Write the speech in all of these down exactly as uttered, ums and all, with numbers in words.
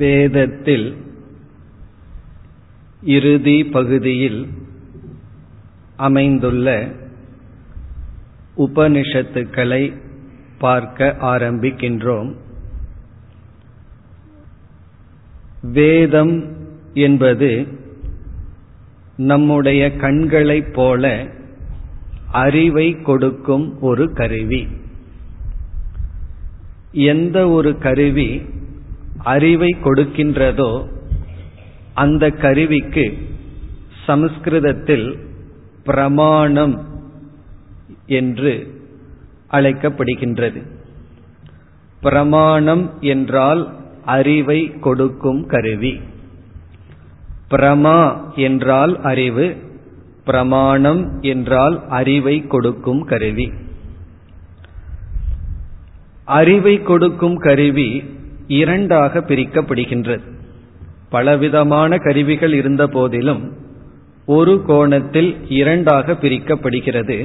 வேதத்தில் இறுதி பகுதியில் அமைந்துள்ள உபனிஷத்துக்களை பார்க்க ஆரம்பிக்கின்றோம். வேதம் என்பது நம்முடைய கண்களைப் போல அறிவை கொடுக்கும் ஒரு கருவி. எந்த ஒரு கருவி அறிவை கொடுக்கின்றதோ அந்த கருவிக்கு சமஸ்கிருதத்தில் பிரமாணம் என்று அழைக்கப்படுகின்றது. பிரமாணம் என்றால் அறிவை கொடுக்கும் கருவி. பிரமா என்றால் அறிவு, பிரமாணம் என்றால் அறிவை கொடுக்கும் கருவி. அறிவை கொடுக்கும் கருவி இரண்டாக பிரிக்கப்படுகின்றது. பலவிதமான கருவிகள் இருந்த போதிலும் ஒரு கோணத்தில் இரண்டாக பிரிக்கப்படுகிறது.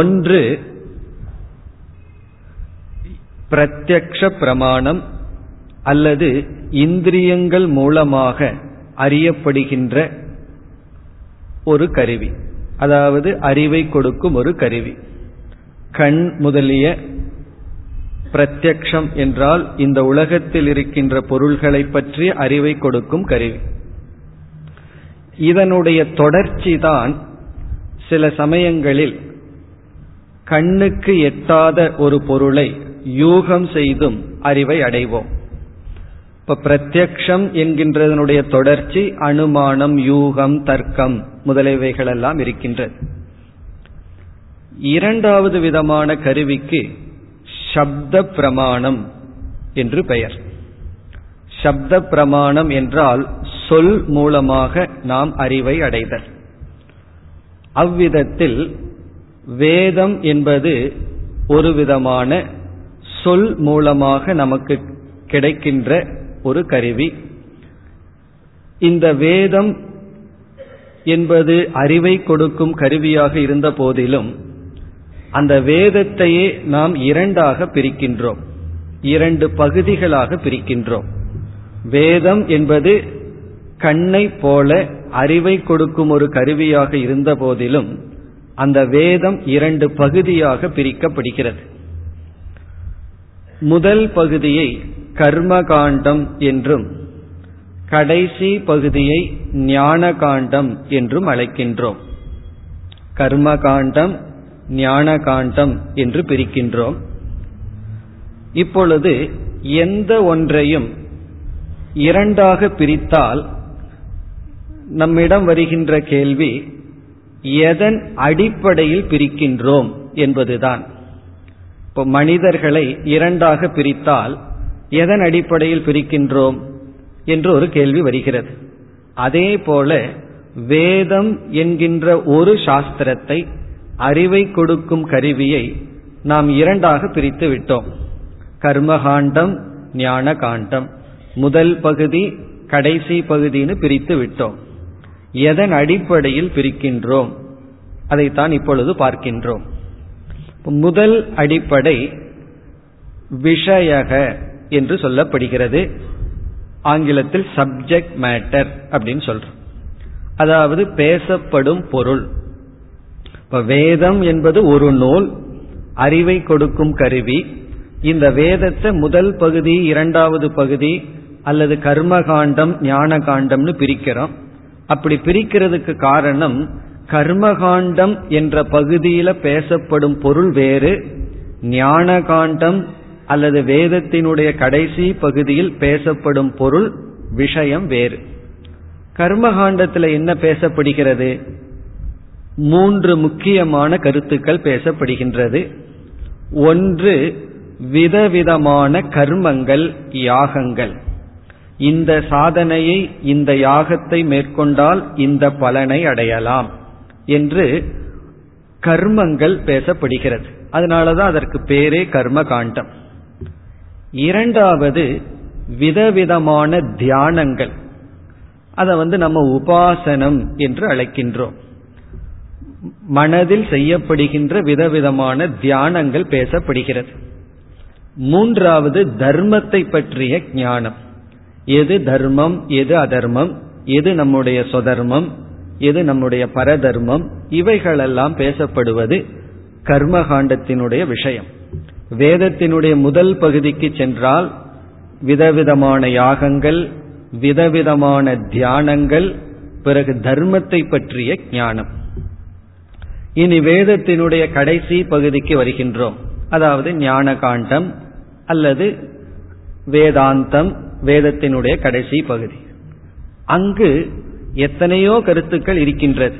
ஒன்று பிரத்யக்ஷ பிரமாணம் அல்லது இந்திரியங்கள் மூலமாக அறியப்படுகின்ற ஒரு கருவி, அதாவது அறிவை கொடுக்கும் ஒரு கருவி. கண் முதலிய பிரத்யக்ஷம் என்றால் இந்த உலகத்தில் இருக்கின்ற பொருள்களை பற்றி அறிவை கொடுக்கும் கருவி. இதனுடைய தொடர்ச்சிதான் சில சமயங்களில் கண்ணுக்கு எட்டாத ஒரு பொருளை யூகம் செய்தும் அறிவை அடைவோம். இப்ப பிரத்யக்ஷம் என்கின்றதனுடைய தொடர்ச்சி அனுமானம், யூகம், தர்க்கம் முதலியவைகளெல்லாம் இருக்கின்றது. இரண்டாவது விதமான கருவிக்கு சப்த பிரமாணம் என்று பெயர். சப்த பிரமாணம் என்றால் சொல் மூலமாக நாம் அறிவை அடைதல். அவ்விதத்தில் வேதம் என்பது ஒரு விதமான சொல் மூலமாக நமக்கு கிடைக்கின்ற ஒரு கருவி. இந்த வேதம் என்பது அறிவை கொடுக்கும் கருவியாக இருந்த போதிலும் அந்த வேதத்தையே நாம் இரண்டாக பிரிக்கின்றோம், இரண்டு பகுதிகளாக பிரிக்கின்றோம். வேதம் என்பது கண்ணை போல அறிவை கொடுக்கும் ஒரு கருவியாக இருந்த போதிலும் அந்த வேதம் இரண்டு பகுதியாக பிரிக்கப்படுகிறது. முதல் பகுதியை கர்மகாண்டம் என்றும் கடைசி பகுதியை ஞானகாண்டம் என்றும் அழைக்கின்றோம். கர்மகாண்டம், ஞானகாண்டம் என்று பிரிக்கின்றோம். இப்பொழுது எந்த ஒன்றையும் இரண்டாக பிரித்தால் நம்மிடம் வருகின்ற கேள்வி எதன் அடிப்படையில் பிரிக்கின்றோம் என்பதுதான். இப்போ மனிதர்களை இரண்டாக பிரித்தால் எதன் அடிப்படையில் பிரிக்கின்றோம் என்று ஒரு கேள்வி வருகிறது. அதே போல வேதம் என்கின்ற ஒரு சாஸ்திரத்தை, அறிவை கொடுக்கும் கருவியை நாம் இரண்டாக பிரித்து விட்டோம். கர்மகாண்டம், ஞான காண்டம், முதல் பகுதி கடைசி பகுதின்னு பிரித்து விட்டோம். எதன் அடிப்படையில் பிரிக்கின்றோம் அதைத்தான் இப்பொழுது பார்க்கின்றோம். முதல் அடிப்படை விஷயக என்று சொல்லப்படுகிறது. ஆங்கிலத்தில் சப்ஜெக்ட் மேட்டர் அப்படின்னு சொல்றோம், அதாவது பேசப்படும் பொருள். இப்ப வேதம் என்பது ஒரு நூல், அறிவை கொடுக்கும் கருவி. இந்த வேதத்தை முதல் பகுதி, இரண்டாவது பகுதி அல்லது கர்மகாண்டம், ஞான காண்டம்னு பிரிக்கிறோம். அப்படி பிரிக்கிறதுக்கு காரணம், கர்மகாண்டம் என்ற பகுதியில பேசப்படும் பொருள் வேறு, ஞான காண்டம் அல்லது வேதத்தினுடைய கடைசி பகுதியில் பேசப்படும் பொருள் விஷயம் வேறு. கர்மகாண்டத்தில் என்ன பேசப்படுகிறது? மூன்று முக்கியமான கருத்துக்கள் பேசப்படுகின்றது. ஒன்று, விதவிதமான கர்மங்கள், யாகங்கள். இந்த சாதனையை, இந்த யாகத்தை மேற்கொண்டால் இந்த பலனை அடையலாம் என்று கர்மங்கள் பேசப்படுகிறது. அதனாலதான் அதற்கு பேரே கர்ம காண்டம். இரண்டாவது, விதவிதமான தியானங்கள். அதை வந்து நம்ம உபாசனம் என்று அழைக்கின்றோம். மனதில் செய்யப்படுகின்ற விதவிதமான தியானங்கள் பேசப்படுகிறது. மூன்றாவது தர்மத்தை பற்றிய ஞானம். எது தர்மம், எது அதர்மம், எது நம்முடைய சொதர்மம், எது நம்முடைய பரதர்மம், இவைகளெல்லாம் பேசப்படுவது கர்மகாண்டத்தினுடைய விஷயம். வேதத்தினுடைய முதல் பகுதிக்கு சென்றால் விதவிதமான யாகங்கள், விதவிதமான தியானங்கள், பிறகு தர்மத்தை பற்றிய ஞானம். இனி வேதத்தினுடைய கடைசி பகுதிக்கு வருகின்றோம், அதாவது ஞான காண்டம் அல்லது வேதாந்தம், வேதத்தினுடைய கடைசி பகுதி. அங்கு எத்தனையோ கருத்துக்கள் இருக்கின்றது,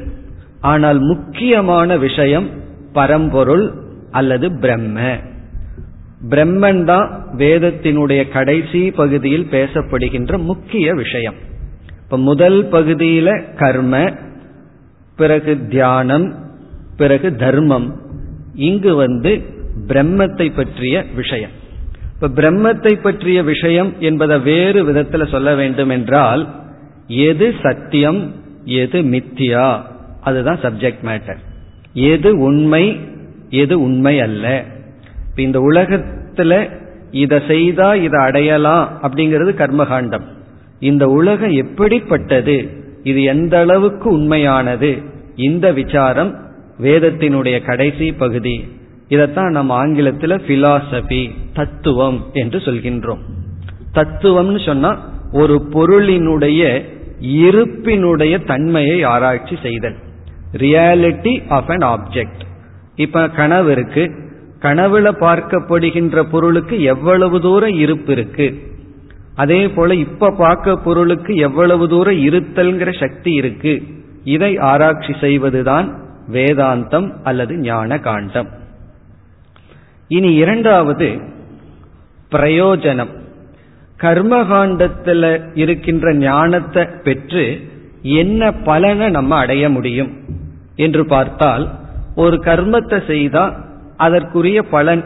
ஆனால் முக்கியமான விஷயம் பரம்பொருள் அல்லது பிரம்ம. பிரம்மன் தான் வேதத்தினுடைய கடைசி பகுதியில் பேசப்படுகின்ற முக்கிய விஷயம். இப்ப முதல் பகுதியில கர்ம, பிறகு தியானம், பிறகு தர்மம். இங்கு வந்து பிரம்மத்தை பற்றிய விஷயம். இப்ப பிரம்மத்தை பற்றிய விஷயம் என்பதை வேறு விதத்துல சொல்ல வேண்டும் என்றால், எது சத்தியம் எது மித்தியா, அதுதான் சப்ஜெக்ட் மேட்டர். எது உண்மை எது உண்மை அல்ல. இந்த உலகத்துல இதை செய்தா இதை அடையலாம் அப்படிங்கிறது கர்மகாண்டம். இந்த உலகம் எப்படிப்பட்டது, இது எந்த அளவுக்கு உண்மையானது, இந்த விசாரம் வேதத்தினுடைய கடைசி பகுதி. இதைத்தான் நம்ம ஆங்கிலத்தில் பிலாசபி, தத்துவம் என்று சொல்கின்றோம். தத்துவம்னு சொன்னா ஒரு பொருளினுடைய இருப்பினுடைய தன்மையை ஆராய்ச்சி செய்தல், ரியாலிட்டி ஆஃப் அன் ஆப்ஜெக்ட். இப்ப கனவு இருக்கு, கனவுல பார்க்கப்படுகின்ற பொருளுக்கு எவ்வளவு தூரம் இருப்பு இருக்கு, அதே போல இப்ப பார்க்க பொருளுக்கு எவ்வளவு தூரம் இருத்தல்ங்கிற சக்தி இருக்கு. இதை ஆராய்ச்சி செய்வதுதான் வேதாந்தம் அல்லது ஞான காண்டம். இனி இரண்டாவது பிரயோஜனம். கர்மகாண்டத்தில் இருக்கின்ற ஞானத்தை பெற்று என்ன பலனை நம்ம அடைய முடியும் என்று பார்த்தால், ஒரு கர்மத்தை செய்தால் அதற்குரிய பலன்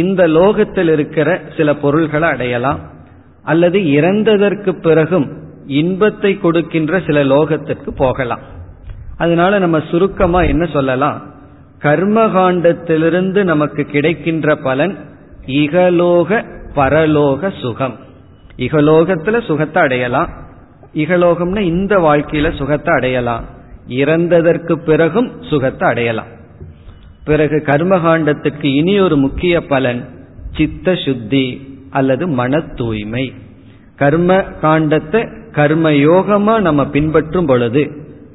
இந்த லோகத்தில் இருக்கிற சில பொருள்களை அடையலாம், அல்லது இறந்ததற்கு பிறகும் இன்பத்தை கொடுக்கின்ற சில லோகத்திற்கு போகலாம். அதனால நம்ம சுருக்கமா என்ன சொல்லலாம், கர்மகாண்டத்திலிருந்து நமக்கு கிடைக்கின்ற பலன் இகலோக பரலோக சுகம். இகலோகத்துல சுகத்தை அடையலாம், இகலோகம்னா இந்த வாழ்க்கையில சுகத்தை அடையலாம், இறந்ததற்கு பிறகும் சுகத்தை அடையலாம். பிறகு கர்மகாண்டத்துக்கு இனி ஒரு முக்கிய பலன் சித்த சுத்தி அல்லது மன தூய்மை. கர்ம காண்டத்தை கர்மயோகமா நம்ம பின்பற்றும் பொழுது,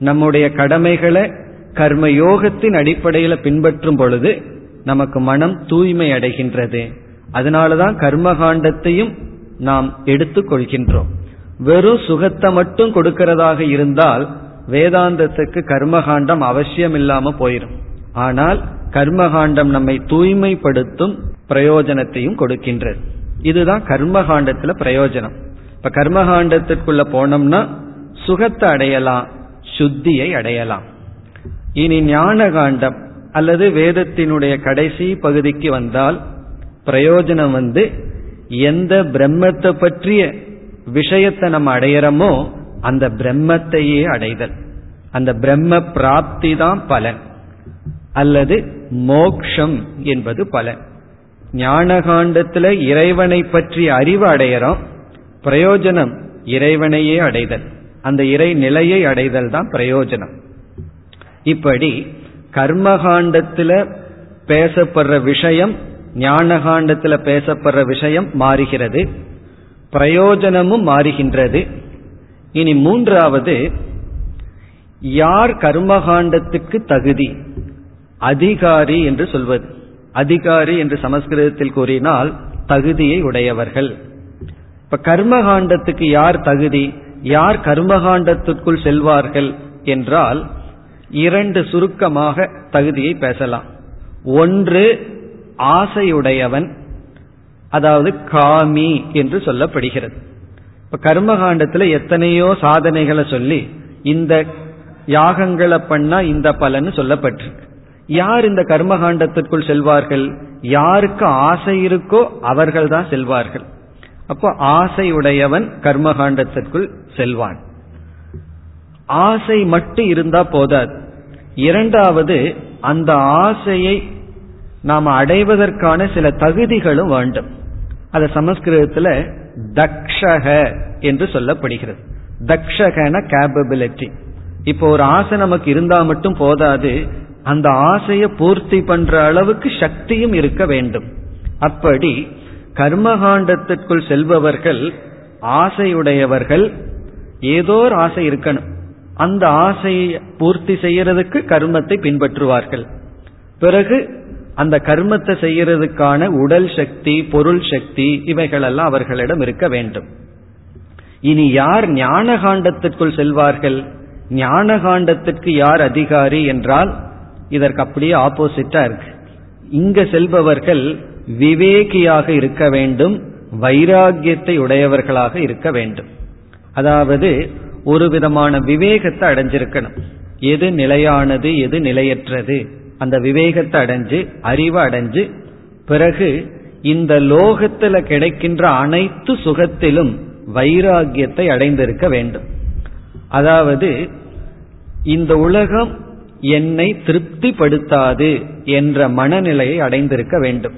நம்முடைய கடமைகளை கர்மயோகத்தின் அடிப்படையில் பின்பற்றும் பொழுது நமக்கு மனம் தூய்மை அடைகின்றது. அதனாலதான் கர்மகாண்டத்தையும் நாம் எடுத்துக்கொள்கின்றோம். வெறும் சுகத்தை மட்டும் கொடுக்கிறதாக இருந்தால் வேதாந்தத்துக்கு கர்மகாண்டம் அவசியம் இல்லாம போயிடும். ஆனால் கர்மகாண்டம் நம்மை தூய்மைப்படுத்தும் பிரயோஜனத்தையும் கொடுக்கின்றது. இதுதான் கர்மகாண்டத்துல பிரயோஜனம். இப்ப கர்மகாண்டத்திற்குள்ள போனோம்னா சுகத்தை அடையலாம், சுத்தியை அடையலாம். இனி ஞான காண்டம் அல்லது வேதத்தினுடைய கடைசி பகுதிக்கு வந்தால் பிரயோஜனம் வந்து எந்த பிரம்மத்தை பற்றிய விஷயத்தை நம்ம அடையிறோமோ அந்த பிரம்மத்தையே அடைதல், அந்த பிரம்ம பிராப்தி தான் பலன், அல்லது மோக்ஷம் என்பது பலன். ஞான காண்டத்துல இறைவனை பற்றிய அறிவு அடையிறோம், பிரயோஜனம் இறைவனையே அடைதல், அந்த இறை நிலையை அடைதல் தான் பிரயோஜனம். இப்படி கர்மகாண்டத்துல பேசப்படுற விஷயம் ஞானகாண்டத்துல பேசப்படுற விஷயம் மாறுகிறது, பிரயோஜனமும் மாறுகின்றது. இனி மூன்றாவது, யார் கர்மகாண்டத்துக்கு தகுதி, அதிகாரி என்று சொல்வது. அதிகாரி என்று சமஸ்கிருதத்தில் கூறினால் தகுதியை உடையவர்கள். இப்ப கர்மகாண்டத்துக்கு யார் தகுதி, யார் கர்மகாண்டத்திற்குள் செல்வார்கள் என்றால் இரண்டு சுருக்கமாக தகுதியை பேசலாம். ஒன்று ஆசையுடையவன், அதாவது காமி என்று சொல்லப்படுகிறது. இப்ப கர்மகாண்டத்துல எத்தனையோ சாதனைகளை சொல்லி இந்த யாகங்களை பண்ணா இந்த பலன் சொல்லப்பட்டிருக்கு. யார் இந்த கர்மகாண்டத்திற்குள் செல்வார்கள், யாருக்கு ஆசை இருக்கோ அவர்கள் தான் செல்வார்கள். அப்போ ஆசையுடையவன் கர்மகாண்டத்திற்குள் செல்வான். ஆசை மட்டும் இருந்தா போதாது. இரண்டாவது, அந்த ஆசையை நாம் அடைவதற்கான சில தகுதிகளும் வேண்டும். அது சமஸ்கிருதத்துல தக்ஷக என்று சொல்லப்படுகிறது. தக்ஷகன கேபபிலிட்டி. இப்போ ஒரு ஆசை நமக்கு இருந்தா மட்டும் போதாது, அந்த ஆசையை பூர்த்தி பண்ற அளவுக்கு சக்தியும் இருக்க வேண்டும். அப்படி கர்மகாண்டத்திற்குள் செல்பவர்கள் ஆசையுடையவர்கள். ஏதோ ஒரு ஆசை இருக்கணும், அந்த ஆசையை பூர்த்தி செய்யறதுக்கு கர்மத்தை பின்பற்றுவார்கள். பிறகு அந்த கர்மத்தை செய்யறதுக்கான உடல் சக்தி, பொருள் சக்தி, இவைகளெல்லாம் அவர்களிடம் இருக்க வேண்டும். இனி யார் ஞான காண்டத்திற்குள் செல்வார்கள்? ஞான காண்டத்திற்கு யார் அதிகாரி என்றால் இதற்கு அப்படியே ஆப்போசிட்டா இருக்கு. இங்க செல்பவர்கள் விவேகியாக இருக்க வேண்டும், வைராகியத்தை உடையவர்களாக இருக்க வேண்டும். அதாவது ஒரு விதமான விவேகத்தை அடைஞ்சிருக்கணும். எது நிலையானது, எது நிலையற்றது, அந்த விவேகத்தை அடைஞ்சு அறிவை அடைஞ்சு பிறகு இந்த லோகத்துல கிடைக்கின்ற அனைத்து சுகத்திலும் வைராகியத்தை அடைந்திருக்க வேண்டும். அதாவது இந்த உலகம் என்னை திருப்திப்படுத்தாது என்ற மனநிலையை அடைந்திருக்க வேண்டும்.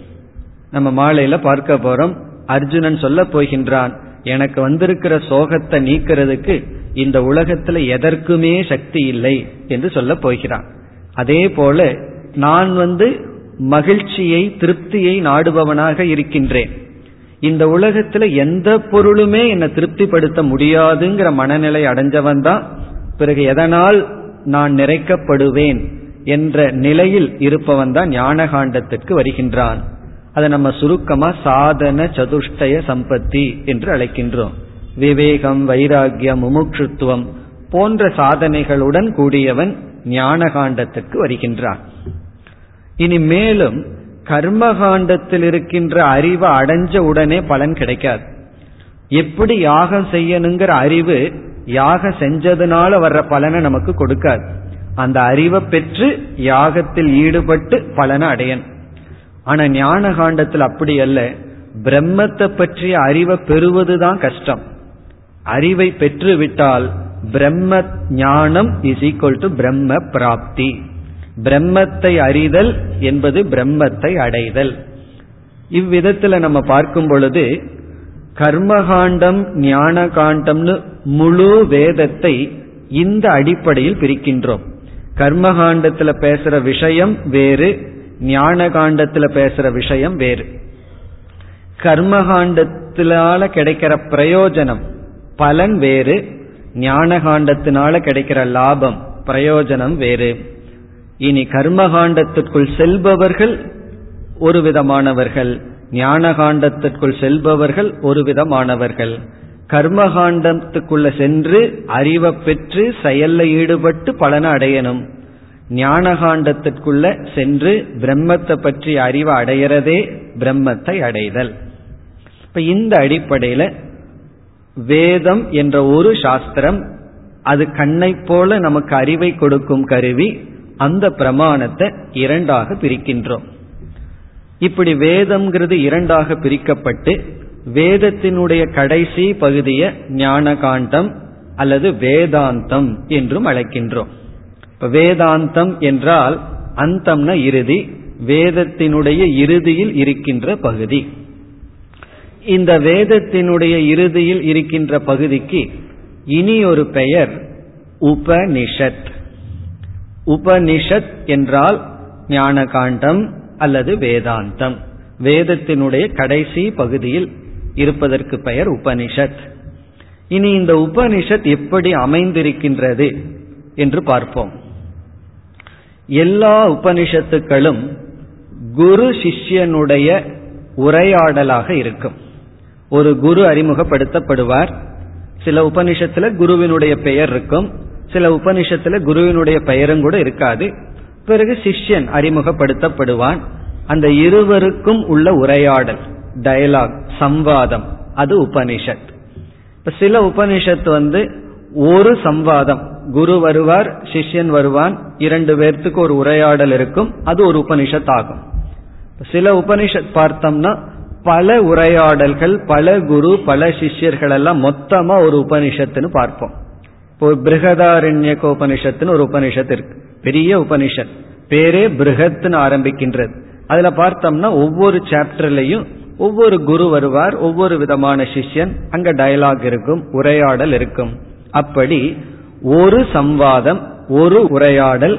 நம்ம மாலையில பார்க்க போறோம், அர்ஜுனன் சொல்ல போகின்றான், எனக்கு வந்திருக்கிற சோகத்தை நீக்கிறதுக்கு இந்த உலகத்துல எதற்குமே சக்தி இல்லை என்று சொல்ல போகிறான். அதே போல நான் வந்து மகிழ்ச்சியை, திருப்தியை நாடுபவனாக இருக்கின்றேன், இந்த உலகத்துல எந்த பொருளுமே என்னை திருப்திப்படுத்த முடியாதுங்கிற மனநிலை அடைஞ்சவன் தான் பிறகு எதனால் நான் நிறைக்கப்படுவேன் என்ற நிலையில் இருப்பவன் தான் ஞான காண்டத்திற்கு வருகின்றான். அதை நம்ம சுருக்கமா சாதன சதுஷ்டய சம்பத்தி என்று அழைக்கின்றோம். விவேகம், வைராகியம், முமுட்சுத்துவம் போன்ற சாதனைகளுடன் கூடியவன் ஞான காண்டத்திற்கு வருகின்றான். இனி மேலும் கர்மகாண்டத்தில் இருக்கின்ற அறிவை அடைஞ்ச உடனே பலன் கிடைக்காது. எப்படி யாகம் செய்யணுங்கிற அறிவு யாகம் செஞ்சதுனால வர்ற பலனை நமக்கு கொடுக்காது. அந்த அறிவை பெற்று யாகத்தில் ஈடுபட்டு பலனை அடையணும். ஆனா ஞான காண்டத்தில் அப்படி அல்ல. பிரம்மத்தை பற்றிய அறிவை பெறுவதுதான் கஷ்டம். அறிவை பெற்று விட்டால் பிரம்ம ஞானம் இஸ் ஈக்வல் டு பிரம்ம பிராப்தி. பிரம்மத்தை அறிதல் என்பது பிரம்மத்தை அடைதல். இவ்விதத்துல நம்ம பார்க்கும் பொழுது கர்மகாண்டம், ஞான காண்டம்னு முழு வேதத்தை இந்த அடிப்படையில் பிரிக்கின்றோம். கர்மகாண்டத்துல பேசுற விஷயம் வேறு, ஞான காண்டத்துல பேசுற விஷயம் வேறு. கர்மகாண்டத்தினால கிடைக்கிற பிரயோஜனம் பலன் வேறு, ஞான காண்டத்தினால கிடைக்கிற லாபம் பிரயோஜனம் வேறு. இனி கர்மகாண்டத்திற்குள் செல்பவர்கள் ஒரு விதமானவர்கள், ஞான காண்டத்திற்குள் செல்பவர்கள் ஒரு விதமானவர்கள். கர்மகாண்டத்துக்குள்ள சென்று அறிவை பெற்று செயல்ல ஈடுபட்டு பலனை அடையணும். ஞான காண்டத்திற்குள்ள சென்று பிரம்மத்தை பற்றி அறிவை அடையிறதே பிரம்மத்தை அடைதல். இப்ப இந்த அடிப்படையில வேதம் என்ற ஒரு சாஸ்திரம், அது கண்ணை போல நமக்கு அறிவை கொடுக்கும் கருவி, அந்த பிரமாணத்தை இரண்டாக பிரிக்கின்றோம். இப்படி வேதம்ங்கிறது இரண்டாக பிரிக்கப்பட்டு வேதத்தினுடைய கடைசி பகுதியை ஞான காண்டம் அல்லது வேதாந்தம் என்றும் அழைக்கின்றோம். இப்ப வேதாந்தம் என்றால் அந்தம்னா இறுதி, வேதத்தினுடைய இறுதியில் இருக்கின்ற பகுதி. இந்த வேதத்தினுடைய இறுதியில் இருக்கின்ற பகுதிக்கு இனி ஒரு பெயர் உபனிஷத். உபனிஷத் என்றால் ஞான காண்டம் அல்லது வேதாந்தம். வேதத்தினுடைய கடைசி பகுதியில் இருப்பதற்கு பெயர் உபனிஷத். இனி இந்த உபனிஷத் எப்படி அமைந்திருக்கின்றது என்று பார்ப்போம். எல்லா உபனிஷத்துக்களும் குரு சிஷ்யனுடைய உரையாடலாக இருக்கும். ஒரு குரு அறிமுகப்படுத்தப்படுவார். சில உபனிஷத்துல குருவினுடைய பெயர் இருக்கும், சில உபனிஷத்துல குருவினுடைய பெயரும் கூட இருக்காது. பிறகு சிஷ்யன் அறிமுகப்படுத்தப்படுவான். அந்த இருவருக்கும் உள்ள உரையாடல், டயலாக், சம்வாதம், அது உபனிஷத். இப்ப சில உபனிஷத்து வந்து ஒரு சம்வாதம், குரு வருவார், சிஷ்யன் வருவான், இரண்டு பேர்த்துக்கு ஒரு உரையாடல் இருக்கும், அது ஒரு உபனிஷத் ஆகும். சில உபனிஷத் பார்த்தோம்னா பல உரையாடல்கள், பல குரு, பல சிஷ்யர்கள் எல்லாம் மொத்தமா ஒரு உபனிஷத்துன்னு பார்ப்போம். இப்போ பிருகதாரண்யக உபனிஷத்துன்னு ஒரு உபனிஷத்து இருக்கு, பெரிய உபனிஷத், பேரே பிருகத்னு ஆரம்பிக்கின்றது. அதுல பார்த்தோம்னா ஒவ்வொரு சாப்டர்லையும் ஒவ்வொரு குரு வருவார், ஒவ்வொரு விதமான சிஷ்யன், அங்க டயலாக் இருக்கும், உரையாடல் இருக்கும். அப்படி ஒரு சம்வாதம், ஒரு உரையாடல்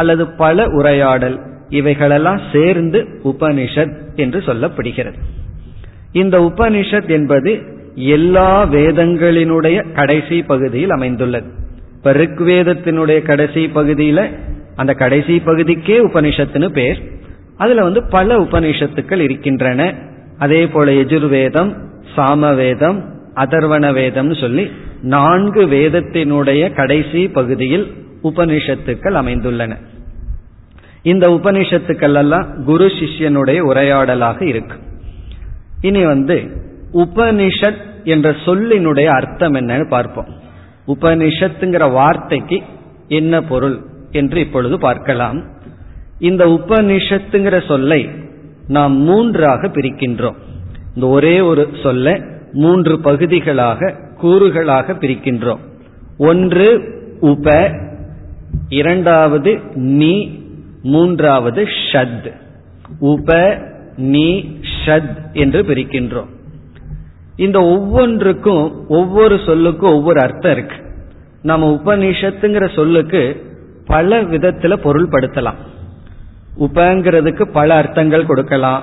அல்லது பல உரையாடல், இவைகளெல்லாம் சேர்ந்து உபனிஷத் என்று சொல்லப்படுகிறது. இந்த உபனிஷத் என்பது எல்லா வேதங்களினுடைய கடைசி பகுதியில் அமைந்துள்ளது. இப்ப ரிக்வேதத்தினுடைய கடைசி பகுதியில, அந்த கடைசி பகுதிக்கே உபனிஷத்துன்னு பேர். அதுல வந்து பல உபனிஷத்துக்கள் இருக்கின்றன. அதே போல யஜுர்வேதம், சாமவேதம், அதர்வண வேதம்னு சொல்லி நான்கு வேதத்தினுடைய கடைசி பகுதியில் உபனிஷத்துக்கள் அமைந்துள்ளன. இந்த உபனிஷத்துக்கள் எல்லாம் குரு சிஷ்யனுடைய உரையாடலாக இருக்கு. இனி வந்து உபனிஷத் என்ற சொல்லினுடைய அர்த்தம் என்னன்னு பார்ப்போம். உபனிஷத்துங்கிற வார்த்தைக்கு என்ன பொருள் என்று இப்பொழுது பார்க்கலாம். இந்த உபனிஷத்துங்கிற சொல்லை நாம் மூன்றாக பிரிக்கின்றோம். இந்த ஒரே ஒரு சொல்லை மூன்று பகுதிகளாக, கூறுகளாக பிரிக்கின்றோம். ஒன்று உப, இரண்டாவது நீ, மூன்றாவது ஷத். உப, நீ, ஷத் என்று பிரிக்கின்றோம். இந்த ஒவ்வொன்றுக்கும், ஒவ்வொரு சொல்லுக்கும் ஒவ்வொரு அர்த்தம் இருக்கு. நம்ம உபனிஷத்துங்கிற சொல்லுக்கு பல விதத்துல பொருள் படுத்தலாம். உபங்கிறதுக்கு பல அர்த்தங்கள் கொடுக்கலாம்.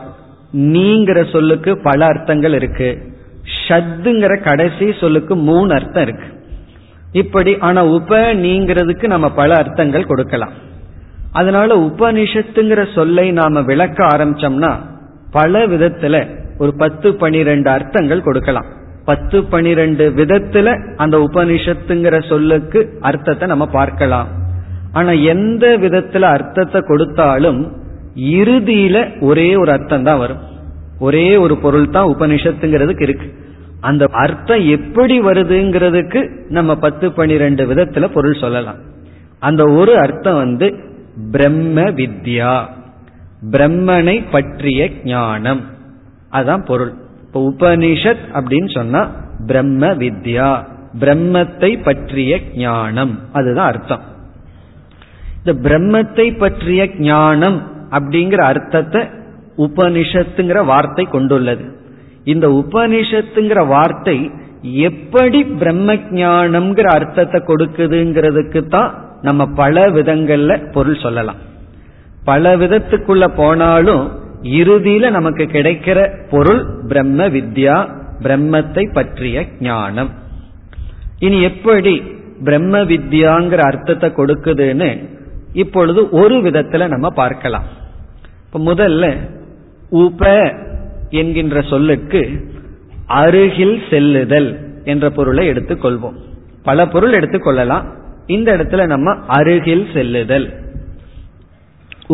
நீங்கிற சொல்லுக்கு பல அர்த்தங்கள் இருக்கு. ஷத்துங்கிற கடைசி சொல்லுக்கு மூணு அர்த்தம் இருக்கு. இப்படி ஆனா உப நீங்கிறதுக்கு நம்ம பல அர்த்தங்கள் கொடுக்கலாம். அதனால உபனிஷத்துங்கிற சொல்லை நாம விளக்க ஆரம்பிச்சோம்னா பல விதத்துல ஒரு பத்து பனிரெண்டு அர்த்தங்கள் கொடுக்கலாம். பத்து பனிரெண்டு விதத்துல அந்த உபனிஷத்துங்கிற சொல்லுக்கு அர்த்தத்தை நம்ம பார்க்கலாம். ஆனா எந்த விதத்துல அர்த்தத்தை கொடுத்தாலும் இறுதியில ஒரே ஒரு அர்த்தம் தான் வரும். ஒரே ஒரு பொருள் தான் உபனிஷத்துங்கிறதுக்கு இருக்கு. அந்த அர்த்தம் எப்படி வருதுங்கிறதுக்கு நம்ம பத்து பனிரெண்டு விதத்துல பொருள் சொல்லலாம். அந்த ஒரு அர்த்தம் வந்து பிரம்ம வித்யா, பிரம்மனை பற்றிய ஞானம், அதான் பொருள். இப்போ உபனிஷத் அப்படின்னு சொன்னா பிரம்ம வித்யா, பிரம்மத்தை பற்றிய ஞானம், அதுதான் அர்த்தம். இந்த பிரம்மத்தை பற்றிய ஞானம் அப்படிங்கிற அர்த்தத்தை உபனிஷத்துங்கிற வார்த்தை கொண்டுள்ளது. இந்த உபனிஷத்துங்கிற வார்த்தை எப்படி பிரம்ம ஞானம்ங்கிற அர்த்தத்தை கொடுக்குதுங்கிறதுக்கு தான் நம்ம பல விதங்கள்ல பொருள் சொல்லலாம். பல விதத்துக்குள்ள போனாலும் இறுதியில நமக்கு கிடைக்கிற பொருள் பிரம்ம வித்யா, பிரம்மத்தை பற்றிய ஞானம். இனி எப்படி பிரம்ம வித்யாங்கிற அர்த்தத்தை கொடுக்குதுன்னு இப்பொழுது ஒரு விதத்துல நம்ம பார்க்கலாம். இப்ப முதல்ல உப என்கின்ற சொல்லுக்கு அருகில் செல்லுதல் என்ற பொருளை எடுத்துக்கொள்வோம். பல பொருள் எடுத்துக்கொள்ளலாம். இந்த இடத்துல நம்ம அருகில் செல்லுதல்,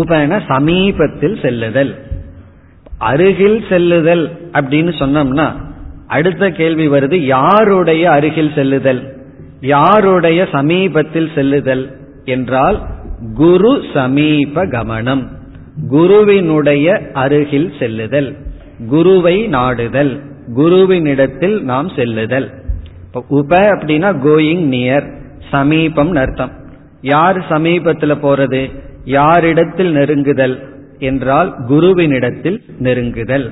உபன சமீபத்தில் செல்லுதல். அருகில் செல்லுதல் அப்படின்னு சொன்னோம்னா அடுத்த கேள்வி வருது, யாருடைய அருகில் செல்லுதல், யாருடைய சமீபத்தில் செல்லுதல் என்றால் குரு சமீப கமனம், குருவினுடைய அருகில் செல்லுதல், குருவை நாடுதல், குருவினிடத்தில் நாம் செல்லுதல். உப அப்படின்னா கோயிங் நியர், சமீபம் அர்த்தம். யார் சமீபத்துல போறது, யாரிடத்தில் நெருங்குதல் என்றால் குருவினிடத்தில் நெருங்குதல்.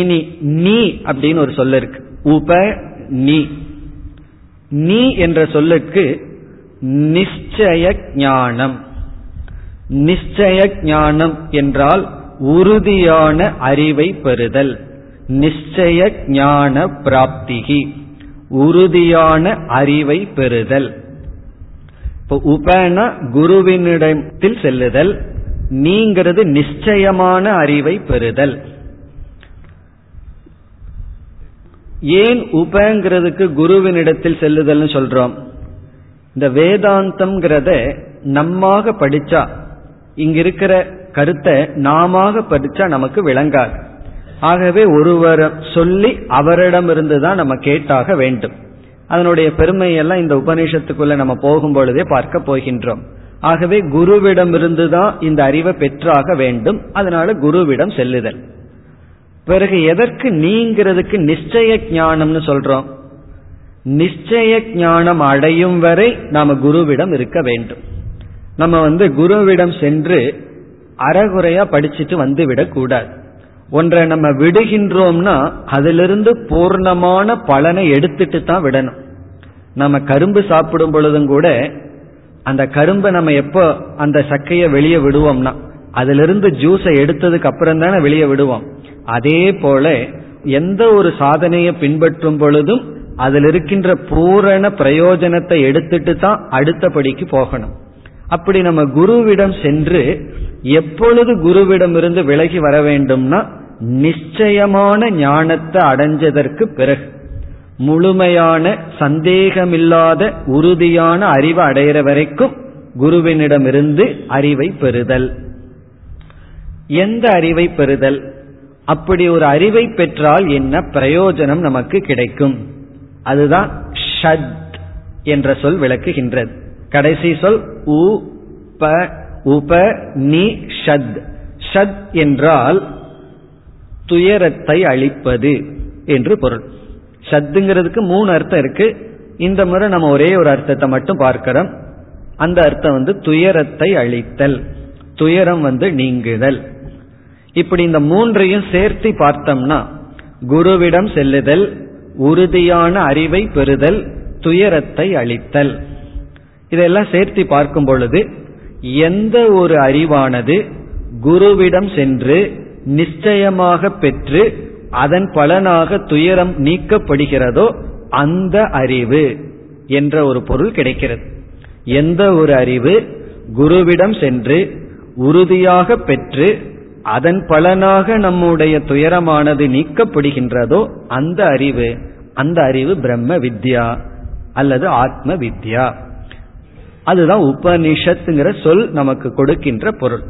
இனி நீ அப்படின்னு ஒரு சொல்ல இருக்கு. உப நீ, நீ என்ற சொல்லுக்கு நிச்சய ஞானம். நிச்சய ஞானம் என்றால் உறுதியான அறிவை பெறுதல், நிச்சய ஞான பிராப்திகி, உறுதியான அறிவை பெறுதல். இப்போ உபன குருவினிடத்தில் செல்லுதல், நீங்கிறது நிச்சயமான அறிவை பெறுதல். ஏன் உபங்கிறதுக்கு குருவினிடத்தில் செல்லுதல்னு சொல்றோம்? இந்த வேதாந்தம்ங்கிறத நம்மாக படிச்சா, இங்க இருக்கிற கருத்தை நாமாக படிச்சா நமக்கு விளங்காது. ஆகவே ஒருவரை சொல்லி அவரிடமிருந்துதான் நம்ம கேட்டாக வேண்டும். அதனுடைய பெருமையெல்லாம் இந்த உபநிஷத்துக்குள்ள நம்ம போகும் பொழுதே பார்க்க போகின்றோம். ஆகவே குருவிடமிருந்துதான் இந்த அறிவை பெற்றாக வேண்டும். அதனால குருவிடம் செல்லுதல். பிறகு எதற்கு நீங்கிறதுக்கு நிச்சய ஞானம்னு சொல்றோம்? நிச்சய ஞானம் அடையும் வரை நாம குருவிடம் இருக்க வேண்டும். நம்ம வந்து குருவிடம் சென்று அறகுறையா படிச்சுட்டு வந்துவிடக் கூடாது. ஒன்றை நம்ம விடுகின்றோம்னா அதிலிருந்து பூர்ணமான பலனை எடுத்துட்டு தான் விடணும். நம்ம கரும்பு சாப்பிடும் பொழுதும் கூட அந்த கரும்பை நம்ம எப்போ அந்த சக்கையை வெளியே விடுவோம்னா அதிலிருந்து ஜூஸை எடுத்ததுக்கு அப்புறம் தானே வெளியே விடுவோம். அதே போல எந்த ஒரு சாதனையை பின்பற்றும் பொழுதும் அதில் இருக்கின்ற பூரண பிரயோஜனத்தை எடுத்துட்டு தான் அடுத்தபடிக்கு போகணும். அப்படி நம்ம குருவிடம் சென்று எப்பொழுது குருவிடமிருந்து விலகி வர வேண்டும்னா நிச்சயமான ஞானத்தை அடைஞ்சதற்கு பிறகு, முழுமையான சந்தேகமில்லாத உறுதியான அறிவை அடைகிற வரைக்கும் குருவினிடமிருந்து அறிவை பெறுதல். எந்த அறிவை பெறுதல்? அப்படி ஒரு அறிவை பெற்றால் என்ன பிரயோஜனம் நமக்கு கிடைக்கும்? அதுதான் ஷத் என்ற சொல் விளக்குகின்றது. கடைசி சொல் உ ப உப நி ஷத். ஷத் என்றால் துயரத்தை அழிப்பது என்று பொருள். ஷத்துங்கிறதுக்கு மூணு அர்த்தம் இருக்கு. இந்த முறை நம்ம ஒரே ஒரு அர்த்தத்தை மட்டும் பார்க்கிறோம். அந்த அர்த்தம் வந்து துயரத்தை அழித்தல், துயரம் வந்து நீங்குதல். இப்படி இந்த மூன்றையும் சேர்த்து பார்த்தோம்னா குருவிடம் செல்லுதல், உறுதியான அறிவை பெறுதல், துயரத்தை அழித்தல், இதெல்லாம் சேர்த்து பார்க்கும் பொழுது எந்த ஒரு அறிவானது குருவிடம் சென்று நிச்சயமாக பெற்று அதன் பலனாக துயரம் நீக்கப்படுகிறதோ அந்த அறிவு என்ற ஒரு பொருள் கிடைக்கிறது. எந்த ஒரு அறிவு குருவிடம் சென்று உறுதியாக பெற்று அதன் பலனாக நம்முடைய துயரமானது நீக்கப்படுகின்றதோ அந்த அறிவு, அந்த அறிவு பிரம்ம வித்யா அல்லது ஆத்ம வித்யா. அதுதான் உபனிஷத்துங்கிற சொல் நமக்கு கொடுக்கின்ற பொருள்.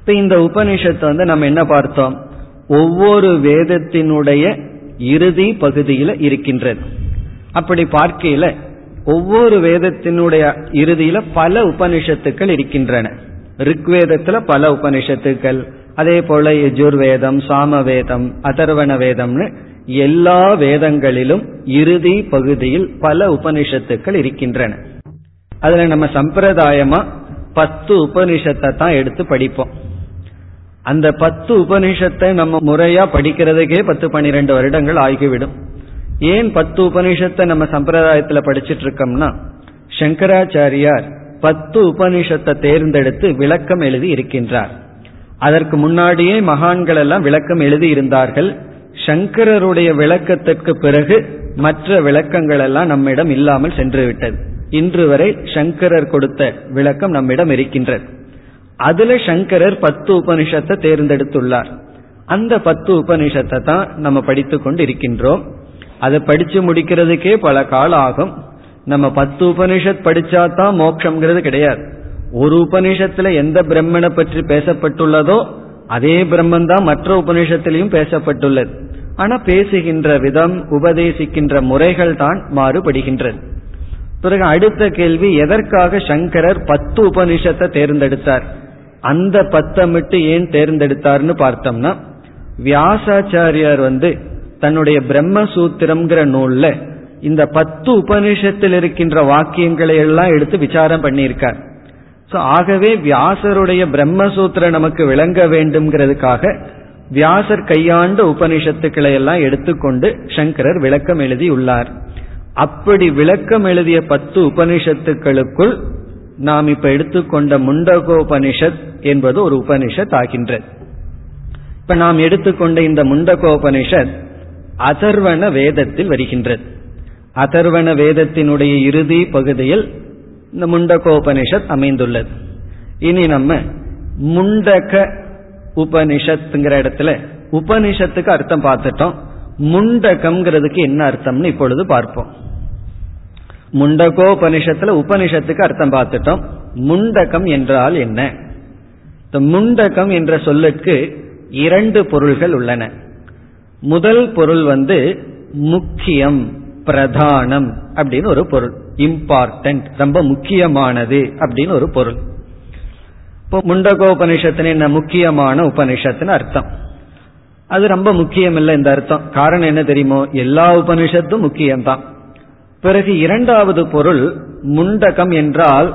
இப்ப இந்த உபனிஷத்தை வந்து நம்ம என்ன பார்த்தோம்? ஒவ்வொரு வேதத்தினுடைய இறுதி பகுதியில் இருக்கின்றது. அப்படி பார்க்கையில ஒவ்வொரு வேதத்தினுடைய இறுதியில பல உபனிஷத்துக்கள் இருக்கின்றன. ரிக்வேதத்துல பல உபனிஷத்துக்கள், அதே போல யஜுர்வேதம், சாமவேதம், அதர்வண வேதம்னு எல்லா வேதங்களிலும் இறுதி பகுதியில் பல உபனிஷத்துக்கள் இருக்கின்றன. அதுல நம்ம சம்பிரதாயமா பத்து உபனிஷத்தை தான் எடுத்து படிப்போம். அந்த பத்து உபனிஷத்தை நம்ம முறையா படிக்கிறதுக்கே பத்து பன்னிரண்டு வருடங்கள் ஆகிவிடும். ஏன் பத்து உபனிஷத்தை நம்ம சம்பிரதாயத்துல படிச்சுட்டு இருக்கோம்னா, சங்கராச்சாரியார் பத்து உபனிஷத்தை தேர்ந்தெடுத்து விளக்கம் எழுதி இருக்கின்றார். அதற்கு முன்னாடியே மகான்கள் எல்லாம் விளக்கம் எழுதி இருந்தார்கள். சங்கரருடைய விளக்கத்திற்கு பிறகு மற்ற விளக்கங்கள் எல்லாம் நம்மிடம் இல்லாமல் சென்று விட்டது. இன்று வரை சங்கரர் கொடுத்த விளக்கம் நம்மிடம் இருக்கின்றது. அதுல சங்கரர் பத்து உபனிஷத்தை தேர்ந்தெடுத்துள்ளார். அந்த பத்து உபனிஷத்தை தான் நம்ம படித்து கொண்டு இருக்கின்றோம். அதை படிச்சு முடிக்கிறதுக்கே பல காலம் ஆகும். நம்ம பத்து உபனிஷத் படிச்சா தான் மோட்சம்ங்கிறது கிடையாது. ஒரு உபனிஷத்துல எந்த பிரம்மனை பற்றி பேசப்பட்டுள்ளதோ அதே பிரம்மன் தான் மற்ற உபனிஷத்திலையும் பேசப்பட்டுள்ளது. ஆனா பேசுகின்ற விதம், உபதேசிக்கின்ற முறைகள் தான் மாறுபடுகின்றது. பிறகு அடுத்த கேள்வி, எதற்காக சங்கரர் பத்து உபனிஷத்தை தேர்ந்தெடுத்தார்? அந்த பத்தை மட்டும் ஏன் தேர்ந்தெடுத்தார்னு பார்த்தோம்னா, வியாசாச்சாரியார் வந்து தன்னுடைய பிரம்மசூத்திரம்ங்கிற நூல்ல இந்த பத்து உபனிஷத்தில் இருக்கின்ற வாக்கியங்களை எல்லாம் எடுத்து விசாரம் பண்ணியிருக்கார். ஸோ ஆகவே வியாசருடைய பிரம்மசூத்திரம் நமக்கு விளங்க வேண்டும்ங்கிறதுக்காக வியாசர் கையாண்ட உபனிஷத்துக்களை எல்லாம் எடுத்துக்கொண்டு சங்கரர் விளக்கம் எழுதி உள்ளார். அப்படி விளக்கம் எழுதிய பத்து உபனிஷத்துக்களுக்குள் நாம் இப்ப எடுத்துக்கொண்ட முண்டகோபனிஷத் என்பது ஒரு உபனிஷத் ஆகின்றது. இப்ப நாம் எடுத்துக்கொண்ட இந்த முண்டகோபனிஷத் அதர்வண வேதத்தில் வருகின்றது. அதர்வண வேதத்தினுடைய இறுதி பகுதியில் இந்த முண்டகோபனிஷத் அமைந்துள்ளது. இனி நம்ம முண்டக உபனிஷத்துங்கிற இடத்துல உபனிஷத்துக்கு அர்த்தம் பார்த்துட்டோம். முண்டகம்ங்கிறதுக்கு என்ன அர்த்தம்னு இப்பொழுது பார்ப்போம். முண்டகோபனிஷத்துல உபனிஷத்துக்கு அர்த்தம் பார்த்துட்டோம். முண்டகம் என்றால் என்ன? இந்த முண்டகம் என்ற சொல்லுக்கு இரண்டு பொருள்கள் உள்ளன. முதல் பொருள் வந்து முக்கியம், பிரதானம் அப்படின்னு ஒரு பொருள். இம்பார்ட்டன்ட், ரொம்ப முக்கியமானது அப்படின்னு ஒரு பொருள். இப்போ முண்டகோபனிஷத்துன்னு என்ன? முக்கியமான உபனிஷத்துன்னு அர்த்தம். அது ரொம்ப முக்கியம் இல்லை இந்த அர்த்தம். காரணம் என்ன தெரியுமோ? எல்லா உபனிஷத்தும் முக்கியம்தான். பிறகு இரண்டாவது பொருள் முண்டகம் என்றால்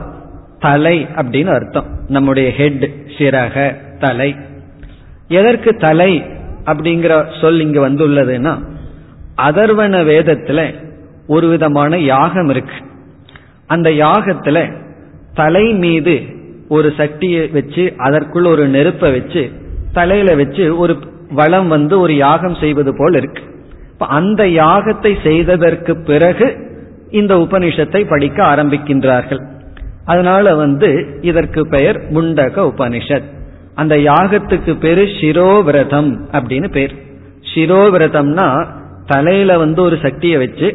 தலை அப்படின்னு அர்த்தம். நம்முடைய ஹெட், சிரக, தலை. எதற்கு தலை அப்படிங்கிற சொல் இங்கு வந்துள்ளதுன்னா, அதர்வண வேதத்துல ஒரு விதமான யாகம் இருக்கு. அந்த யாகத்துல தலை மீது ஒரு சட்டியை வச்சு அதற்குள் ஒரு நெருப்பை வச்சு தலையில வச்சு ஒரு வளம் வந்து ஒரு யாகம் செய்வது போல் இருக்கு. அந்த யாகத்தை செய்ததற்கு பிறகு இந்த உபனிஷத்தை படிக்க ஆரம்பிக்கின்றார்கள். அதனால வந்து இதற்கு பெயர் முண்டக உபனிஷத். அந்த யாகத்துக்கு பேரு சிரோவிரதம் அப்படின்னு பேர். சிரோவிரதம்னா தலையில வந்து ஒரு சட்டியை வச்சு,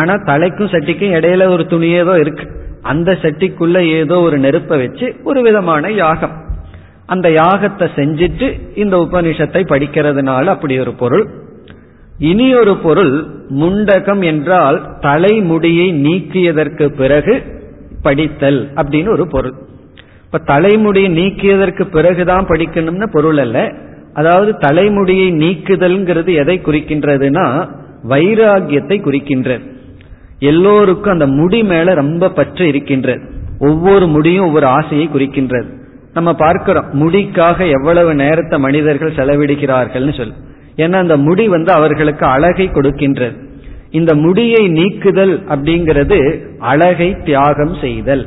ஆனா தலைக்கும் சட்டிக்கும் இடையில ஒரு துணி ஏதோ இருக்கு, அந்த சட்டிக்குள்ள ஏதோ ஒரு நெருப்பை வச்சு ஒரு விதமான யாகம். அந்த யாகத்தை செஞ்சிட்டு இந்த உபனிஷத்தை படிக்கிறதுனால அப்படி ஒரு பொருள். இனி ஒரு பொருள், முண்டகம் என்றால் தலைமுடியை நீக்கியதற்கு பிறகு படித்தல் அப்படின்னு ஒரு பொருள். இப்ப தலைமுடியை நீக்கியதற்கு பிறகுதான் படிக்கணும்னு பொருள் அல்ல. அதாவது தலைமுடியை நீக்குதல்ங்கிறது எதை குறிக்கின்றதுன்னா வைராகியத்தை குறிக்கின்றது. எல்லோருக்கும் அந்த முடி மேல ரொம்ப பற்று இருக்கின்றது. ஒவ்வொரு முடியும் ஒவ்வொரு ஆசையை குறிக்கின்றது. நம்ம பார்க்கிறோம் முடிக்காக எவ்வளவு நேரத்தை மனிதர்கள் செலவிடுகிறார்கள்னு சொல்லி. ஏன்னா அந்த முடி வந்து அவர்களுக்கு அழகை கொடுக்கின்றது. இந்த முடியை நீக்குதல் அப்படிங்கிறது அழகை தியாகம் செய்தல்.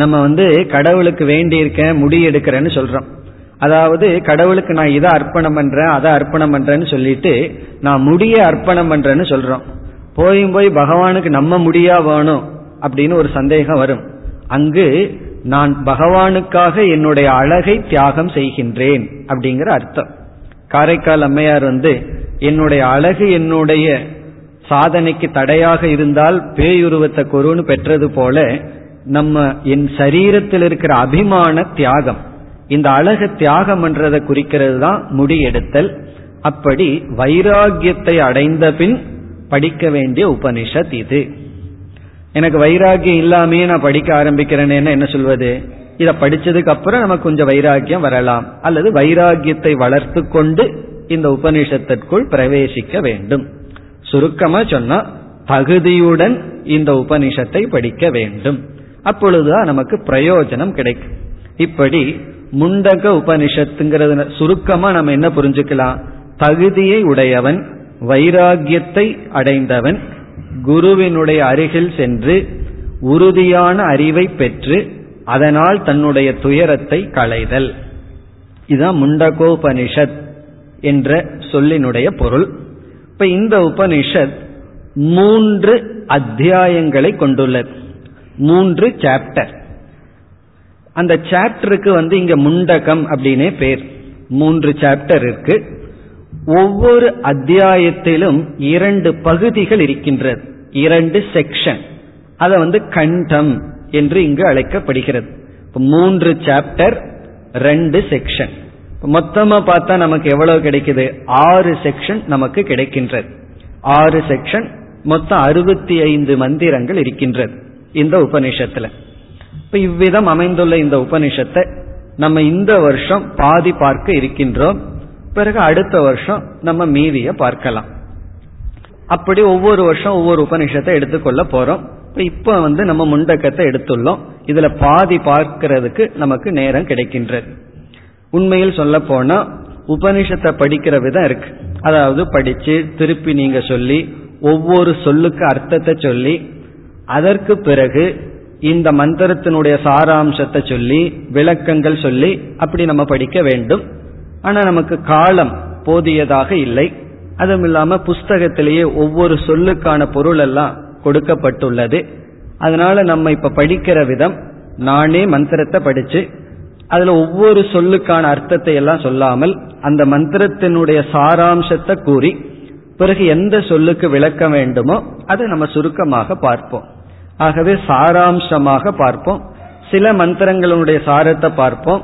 நம்ம வந்து கடவுளுக்கு வேண்டி இருக்கேன் முடி எடுக்கிறேன்னு சொல்றோம். அதாவது கடவுளுக்கு நான் இதை அர்ப்பணம் பண்றேன் அதை அர்ப்பணம் பண்றேன்னு சொல்லிட்டு நான் முடியை அர்ப்பணம் பண்றேன்னு சொல்றோம். போயும் போய் பகவானுக்கு நம்ம முடியா வேணும் அப்படின்னு ஒரு சந்தேகம் வரும். அங்கு நான் பகவானுக்காக என்னுடைய அழகை தியாகம் செய்கின்றேன் அப்படிங்கிற அர்த்தம். காரைக்கால் அம்மையார் வந்து என்னுடைய அழகு என்னுடைய சாதனைக்கு தடையாக இருந்தால் பேயுருவத்தை கொருன்னு பெற்றது போல நம்ம என் சரீரத்தில் இருக்கிற அபிமான தியாகம், இந்த அழகு தியாகம் என்றதை குறிக்கிறது தான் முடியெடுத்தல். அப்படி வைராகியத்தை அடைந்த பின் படிக்க வேண்டிய உபனிஷத் இது. எனக்கு வைராகியம் இல்லாமையே நான் படிக்க ஆரம்பிக்கிறேன்னு என்ன சொல்வது? இதை படிச்சதுக்கு அப்புறம் நமக்கு கொஞ்சம் வைராகியம் வரலாம், அல்லது வைராகியத்தை வளர்த்து கொண்டு இந்த உபனிஷத்திற்குள் பிரவேசிக்க வேண்டும். சுருக்கமா சொன்னா தகுதியுடன் இந்த உபனிஷத்தை படிக்க வேண்டும். அப்பொழுதுதான் நமக்கு பிரயோஜனம் கிடைக்கும். இப்படி முண்டக உபனிஷத்துங்கிறது சுருக்கமா நம்ம என்ன புரிஞ்சுக்கலாம்? தகுதியை உடையவன், வைராகியத்தை அடைந்தவன், குருவினுடைய அருகில் சென்று உறுதியான அறிவை பெற்று அதனால் தன்னுடைய துயரத்தை களைதல். இதுதான் முண்டகோபனிஷத் என்ற சொல்லினுடைய பொருள். இப்ப இந்த உபனிஷத் மூன்று அத்தியாயங்களை கொண்டுள்ளது, மூன்று சாப்டர். அந்த சாப்டருக்கு வந்து இங்க முண்டகம் அப்படின்னே பேர். மூன்று சாப்டர் இருக்கு. ஒவ்வொரு அத்தியாயத்திலும் இரண்டு பகுதிகள் இருக்கின்றது, இரண்டு செக்ஷன். அதை வந்து கண்டம் என்று இங்கு அழைக்கப்படுகிறது. மூன்று சாப்டர், ரெண்டு செக்ஷன். மொத்தமா பார்த்தா நமக்கு எவ்வளவு கிடைக்குது? ஆறு செக்ஷன் நமக்கு கிடைக்கின்றது. ஆறு செக்ஷன், மொத்தம் அறுபத்தி ஐந்து மந்திரங்கள் இருக்கின்றது இந்த உபனிஷத்துல. இப்ப இவ்விதம் அமைந்துள்ள இந்த உபனிஷத்தை நம்ம இந்த வருஷம் பாதி பார்க்க இருக்கின்றோம். பிறகு அடுத்த வருஷம் நம்ம மீதிய பார்க்கலாம். அப்படி ஒவ்வொரு வருஷம் ஒவ்வொரு உபனிஷத்தை எடுத்துக்கொள்ள போறோம். இப்ப வந்து நம்ம முண்டகத்தை எடுத்துள்ளோம். இதுல பாதி பார்க்கிறதுக்கு நமக்கு நேரம் கிடைக்கின்றது. உண்மையில் சொல்ல போனா உபனிஷத்தை படிக்கிற விதம் இருக்கு. அதாவது படிச்சு திருப்பி நீங்க சொல்லி ஒவ்வொரு சொல்லுக்கு அர்த்தத்தை சொல்லி அதற்கு பிறகு இந்த மந்திரத்தினுடைய சாராம்சத்தை சொல்லி விளக்கங்கள் சொல்லி அப்படி நம்ம படிக்க வேண்டும். ஆனா நமக்கு காலம் போதியதாக இல்லை. அதுவும் இல்லாம புஸ்தகத்திலேயே ஒவ்வொரு சொல்லுக்கான பொருள் எல்லாம் கொடுக்கப்பட்டுள்ளது. அதனால நம்ம இப்ப படிக்கிற விதம், நானே மந்திரத்தை படிச்சு அதுல ஒவ்வொரு சொல்லுக்கான அர்த்தத்தை எல்லாம் சொல்லாமல் அந்த மந்திரத்தினுடைய சாராம்சத்தை கூறி பிறகு எந்த சொல்லுக்கு விளக்க வேண்டுமோ அதை நம்ம சுருக்கமாக பார்ப்போம். ஆகவே சாராம்சமாக பார்ப்போம். சில மந்திரங்களுடைய சாரத்தை பார்ப்போம்,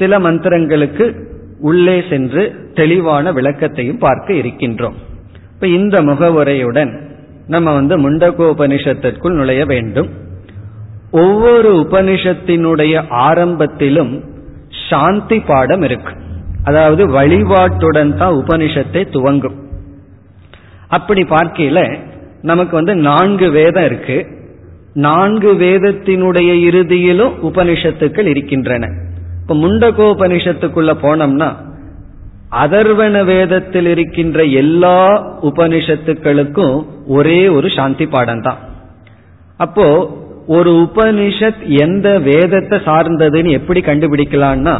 சில மந்திரங்களுக்கு உள்ளே சென்று தெளிவான விளக்கத்தையும் பார்க்க இருக்கின்றோம். இப்ப இந்த முகவுரையுடன் நம்ம வந்து முண்டகோபனிஷத்திற்குள் நுழைய வேண்டும். ஒவ்வொரு உபனிஷத்தினுடைய ஆரம்பத்திலும் சாந்தி பாடம் இருக்கு. அதாவது வழிபாட்டுடன் தான் உபனிஷத்தை துவங்கும். அப்படி பார்க்கையில நமக்கு வந்து நான்கு வேதம் இருக்கு. நான்கு வேதத்தினுடைய இறுதியிலும் உபனிஷத்துக்கள் இருக்கின்றன. இப்ப முண்டகோபனிஷத்துக்குள்ள போனோம்னா அதர்வண வேதத்தில் இருக்கின்ற எல்லா உபனிஷத்துக்களுக்கும் ஒரே ஒரு சாந்தி பாடம் தான். அப்போ ஒரு உபனிஷத் எந்த வேதத்தை சார்ந்ததுன்னு எப்படி கண்டுபிடிக்கலாம்னா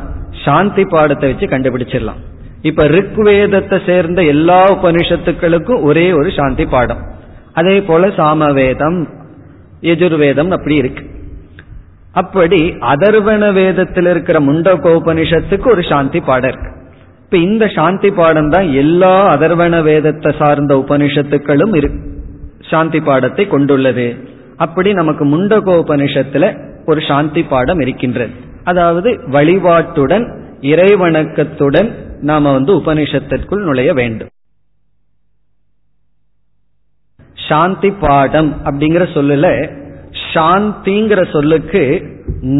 சாந்தி பாடத்தை வச்சு கண்டுபிடிச்சிடலாம். இப்ப ரிக்வேதத்தை சேர்ந்த எல்லா உபனிஷத்துக்களுக்கும் ஒரே ஒரு சாந்தி பாடம். அதே போல சாமவேதம், யஜுர்வேதம் அப்படி இருக்கு. அப்படி அதர்வண வேதத்தில் இருக்கிற முண்டகோபனிஷத்துக்கு ஒரு சாந்தி பாடம் இருக்கு. இப்ப இந்த சாந்தி பாடம் தான் எல்லா அதர்வண வேதத்தை சார்ந்த உபனிஷத்துக்களும் சாந்தி பாடத்தை கொண்டுள்ளது. அப்படி நமக்கு முண்டகோபனிஷத்துல ஒரு சாந்தி பாடம் இருக்கின்றது. அதாவது வழிபாட்டுடன் இறைவணக்கத்துடன் நாம வந்து உபனிஷத்திற்குள் நுழைய வேண்டும். சாந்தி பாடம் அப்படிங்கிற சொல்லுல சாந்திங்கிற சொல்லுக்கு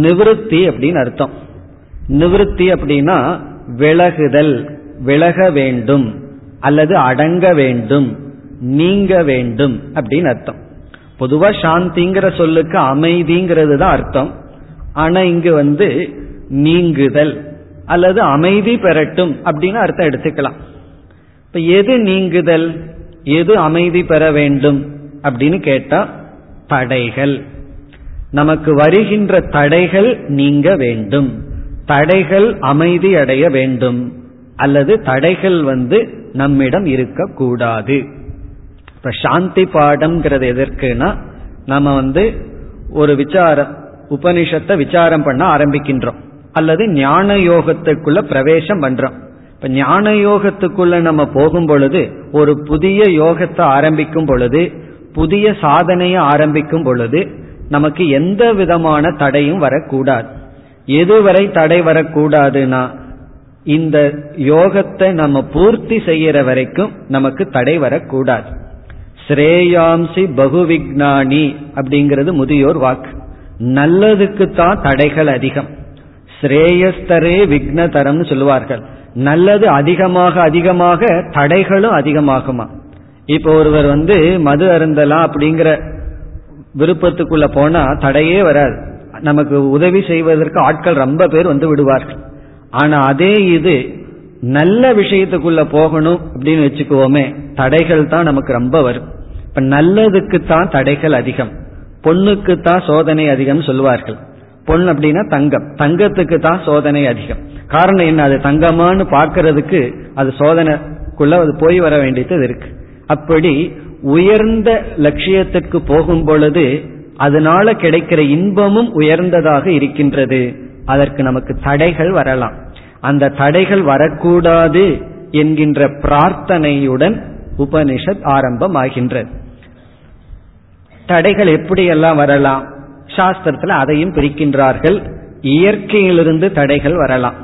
நிவிருத்தி அப்படின்னு அர்த்தம். நிவிருத்தி அப்படின்னா விலகுதல், விலக வேண்டும் அல்லது அடங்க வேண்டும், நீங்க வேண்டும் அப்படின்னு அர்த்தம். பொதுவா சாந்திங்கிற சொல்லுக்கு அமைதிங்கிறது தான் அர்த்தம். ஆனா இங்கு வந்து நீங்குதல் அல்லது அமைதி பெறட்டும் அப்படின்னு அர்த்தம் எடுத்துக்கலாம். இப்ப எது நீங்குதல், எது அமைதி பெற வேண்டும் அப்படின்னு கேட்டா தடைகள், நமக்கு வருகின்ற தடைகள் நீங்க வேண்டும், தடைகள் அமைதி அடைய வேண்டும் அல்லது தடைகள் வந்து நம்மிடம் இருக்க கூடாது. இப்ப சாந்தி பாடம்ங்கிறது எதற்குனா நம்ம வந்து ஒரு விசாரம் உபனிஷத்தை விசாரம் பண்ண ஆரம்பிக்கின்றோம் அல்லது ஞான யோகத்துக்குள்ள பிரவேசம் பண்றோம். இப்ப ஞான யோகத்துக்குள்ள நம்ம போகும் பொழுது, ஒரு புதிய யோகத்தை ஆரம்பிக்கும் பொழுது, புதிய சாதனையை ஆரம்பிக்கும் பொழுது நமக்கு எந்த விதமான தடையும் வரக்கூடாது. எதுவரை தடை வரக்கூடாதுன்னா இந்த யோகத்தை நம்ம பூர்த்தி செய்யற வரைக்கும் நமக்கு தடை வரக்கூடாது. ஸ்ரேயாம்சி பகுவிக்ஞானி அப்படிங்கிறது முதியோர் வாக்கு. நல்லதுக்குத்தான் தடைகள் அதிகம். ஸ்ரேயஸ்தரே விக்னதரம்னு சொல்லுவார்கள். நல்லது அதிகமாக அதிகமாக தடைகளும் அதிகமாகுமா. இப்போ ஒருவர் வந்து மது அருந்தலாம் அப்படிங்கிற விருப்பத்துக்குள்ள போனா தடையே வராது, நமக்கு உதவி செய்வதற்கு ஆட்கள் ரொம்ப பேர் வந்து விடுவார்கள். ஆனா அதே இது நல்ல விஷயத்துக்குள்ள போகணும் அப்படின்னு வச்சுக்குவோமே, தடைகள் தான் நமக்கு ரொம்ப வரும். இப்ப நல்லதுக்குத்தான் தடைகள் அதிகம். பொண்ணுக்குத்தான் சோதனை அதிகம் சொல்லுவார்கள். பொண்ணு அப்படின்னா தங்கம், தங்கத்துக்கு தான் சோதனை அதிகம். காரணம் என்ன, அது தங்கமானு பார்க்கறதுக்கு அது சோதனைக்குள்ள அது போய் வர வேண்டியது இருக்கு. அப்படி உயர்ந்த லட்சியத்துக்கு போகும் பொழுது அதனால கிடைக்கிற இன்பமும் உயர்ந்ததாக இருக்கின்றது. அதற்கு நமக்கு தடைகள் வரலாம். அந்த தடைகள் வரக்கூடாது என்கின்ற பிரார்த்தனையுடன் உபனிஷத் ஆரம்பம் ஆகின்றது. தடைகள் எப்படியெல்லாம் வரலாம், சாஸ்திரத்துல அதையும் பிரிக்கின்றார்கள். இயற்கையிலிருந்து தடைகள் வரலாம்,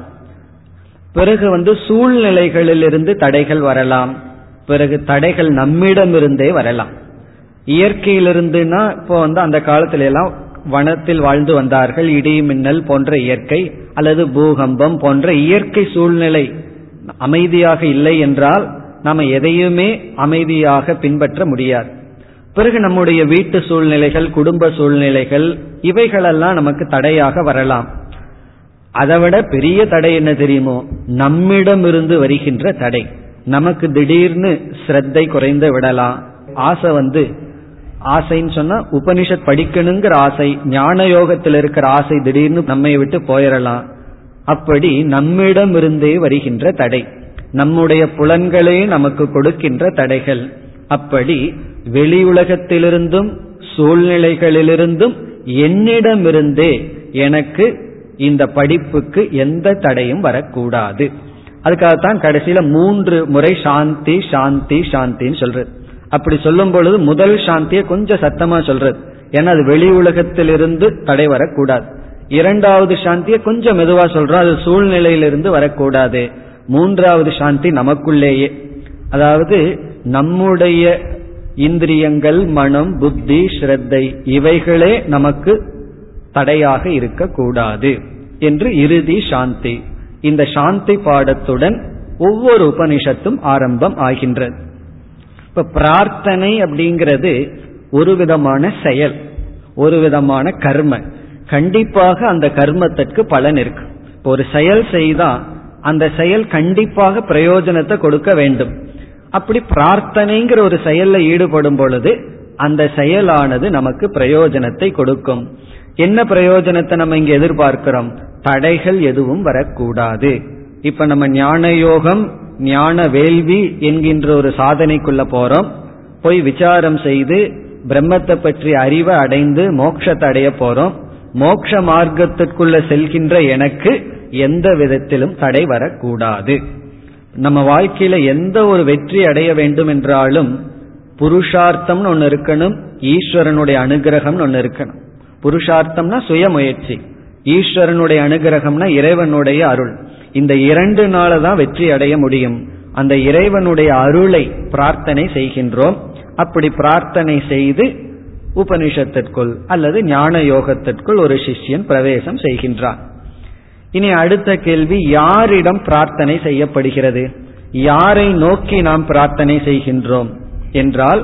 பிறகு வந்து சூழ்நிலைகளிலிருந்து தடைகள் வரலாம், பிறகு தடைகள் நம்மிடமிருந்தே வரலாம். இயற்கையிலிருந்துன்னா இப்போ வந்து அந்த காலத்துல எல்லாம் வனத்தில் வாழ்ந்து வந்தார்கள், இடி மின்னல் போன்ற இயற்கை அல்லது பூகம்பம் போன்ற இயற்கை சூழ்நிலை அமைதியாக இல்லை என்றால் நம்ம எதையுமே அமைதியாக பின்பற்ற முடியாது. பிறகு நம்முடைய வீட்டு சூழ்நிலைகள், குடும்ப சூழ்நிலைகள், இவைகளெல்லாம் நமக்கு தடையாக வரலாம். அதைவிட பெரிய தடை என்ன தெரியுமோ, நம்மிடமிருந்து வருகின்ற தடை. நமக்கு திடீர்னு ஸ்ரத்தை குறைந்து விடலாம், ஆசை வந்து ஆசைன்னு சொன்னா உபனிஷத் படிக்கணுங்கிற ஆசை, ஞான யோகத்தில் இருக்கிற ஆசை திடீர்னு நம்மை விட்டு போயிடலாம். அப்படி நம்மிடமிருந்தே வருகின்ற தடை, நம்முடைய புலன்களே நமக்கு கொடுக்கின்ற தடைகள். அப்படி வெளி உலகத்திலிருந்தும் சூழ்நிலைகளிலிருந்தும் என்னிடமிருந்தே எனக்கு இந்த படிப்புக்கு எந்த தடையும் வரக்கூடாது. அதுக்காகத்தான் கடைசியில மூன்று முறை சாந்தி சாந்தி சாந்தின்னு சொல்றது. அப்படி சொல்லும் பொழுது முதல் சாந்தியை கொஞ்சம் சத்தமா சொல்றது, ஏன்னா அது வெளி உலகத்திலிருந்து தடை வரக்கூடாது. இரண்டாவது சாந்தியை கொஞ்சம் மெதுவா சொல்றோம், அது சூழ்நிலையிலிருந்து வரக்கூடாது. மூன்றாவது சாந்தி நமக்குள்ளேயே, அதாவது நம்முடைய இந்திரியங்கள், மனம், புத்தி, ஸ்ரத்தை இவைகளே நமக்கு தடையாக இருக்கக்கூடாது என்று இறுதி சாந்தி. இந்த சாந்தி பாடத்துடன் ஒவ்வொரு உபனிஷத்தும் ஆரம்பம் ஆகின்றது. இப்ப பிரார்த்தனை அப்படிங்கிறது ஒரு விதமான செயல், ஒரு விதமான கர்ம. கண்டிப்பாக அந்த கர்மத்திற்கு பலன் இருக்கு. இப்போ ஒரு செயல் செய்தா அந்த செயல் கண்டிப்பாக பிரயோஜனத்தை கொடுக்க வேண்டும். அப்படி பிரார்த்தனைங்கிற ஒரு செயல்ல ஈடுபடும் பொழுது அந்த செயலானது நமக்கு பிரயோஜனத்தை கொடுக்கும். என்ன பிரயோஜனத்தை நம்ம இங்க எதிர்பார்க்கிறோம்? தடைகள் எதுவும் வரக்கூடாது. இப்ப நம்ம ஞான யோகம் ஞான வேள்வி என்கின்ற ஒரு சாதனைக்குள்ள போறோம். போய் விசாரம் செய்து பிரம்மத்தை பற்றி அறிவை அடைந்து மோட்சத்தை அடைய போறோம். மோட்ச மார்க்கத்திற்குள்ள செல்கின்ற எனக்கு எந்த விதத்திலும் தடை வரக்கூடாது. நம்ம வாழ்க்கையில எந்த ஒரு வெற்றி அடைய வேண்டும் என்றாலும் புருஷார்த்தம்னு ஒன்று இருக்கணும், ஈஸ்வரனுடைய அனுகிரகம்னு ஒன்று இருக்கணும். புருஷார்த்தம்னா சுயமுயற்சி, ஈஸ்வரனுடைய அனுகிரகம்னா இறைவனுடைய அருள். இந்த இரண்டு நாள தான் வெற்றி அடைய முடியும். அந்த இறைவனுடைய அருளை பிரார்த்தனை செய்கின்றோம். அப்படி பிரார்த்தனை செய்து உபனிஷத்திற்குள் அல்லது ஞான யோகத்திற்குள் ஒரு சிஷ்யன் பிரவேசம் செய்கின்றான். இனி அடுத்த கேள்வி, யாரிடம் பிரார்த்தனை செய்யப்படுகிறது? யாரை நோக்கி நாம் பிரார்த்தனை செய்கின்றோம் என்றால்,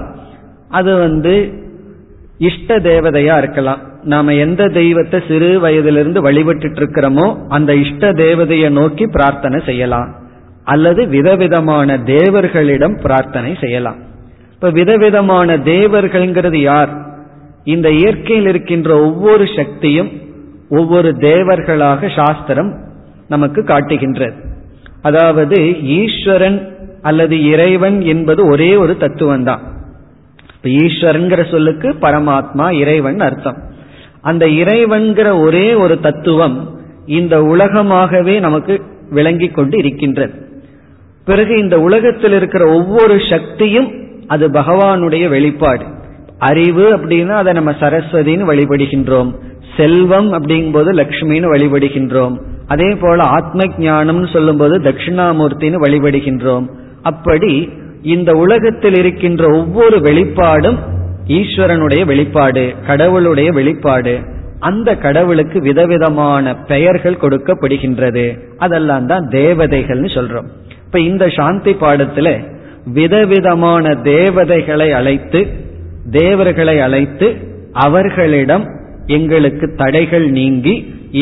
அது வந்து இஷ்ட தேவதையா இருக்கலாம். நாம எந்த தெய்வத்தை சிறு வயதிலிருந்து வழிபட்டு இருக்கிறோமோ அந்த இஷ்ட தேவதையை நோக்கி பிரார்த்தனை செய்யலாம். அல்லது விதவிதமான தேவர்களிடம் பிரார்த்தனை செய்யலாம். இப்ப விதவிதமான தேவர்கள்ங்கிறது யார்? இந்த இயற்கையில் இருக்கின்ற ஒவ்வொரு சக்தியும் ஒவ்வொரு தேவர்களாக சாஸ்திரம் நமக்கு காட்டுகின்றது. அதாவது ஈஸ்வரன் அல்லது இறைவன் என்பது ஒரே ஒரு தத்துவம் தான். இப்ப ஈஸ்வரன்கிற சொல்லுக்கு பரமாத்மா இறைவன் அர்த்தம். அந்த இறைவன்கிற ஒரே ஒரு தத்துவம் இந்த உலகமாகவே நமக்கு விளங்கி கொண்டு இருக்கின்றது. பிறகு இந்த உலகத்தில் இருக்கிற ஒவ்வொரு சக்தியும் அது பகவானுடைய வெளிப்பாடு. அறிவு அப்படின்னா அதை நம்ம சரஸ்வதினு வழிபடுகின்றோம், செல்வம் அப்படிங்கும்போது லக்ஷ்மின்னு வழிபடுகின்றோம், அதே போல ஆத்ம ஞானம்னு சொல்லும் போது தட்சிணாமூர்த்தின்னு வழிபடுகின்றோம். அப்படி இந்த உலகத்தில் இருக்கின்ற ஒவ்வொரு வெளிப்பாடும் ஈஸ்வரனுடைய வெளிப்பாடு, கடவுளுடைய வெளிப்பாடு. அந்த கடவுளுக்கு விதவிதமான பெயர்கள் கொடுக்கப்படுகின்றது. அதெல்லாம் தான் தேவதைகள்னு சொல்றோம். இப்ப இந்த சாந்தி பாடத்துல விதவிதமான தேவதைகளை அழைத்து தேவர்களை அழைத்து அவர்களிடம் எங்களுக்கு தடைகள் நீங்கி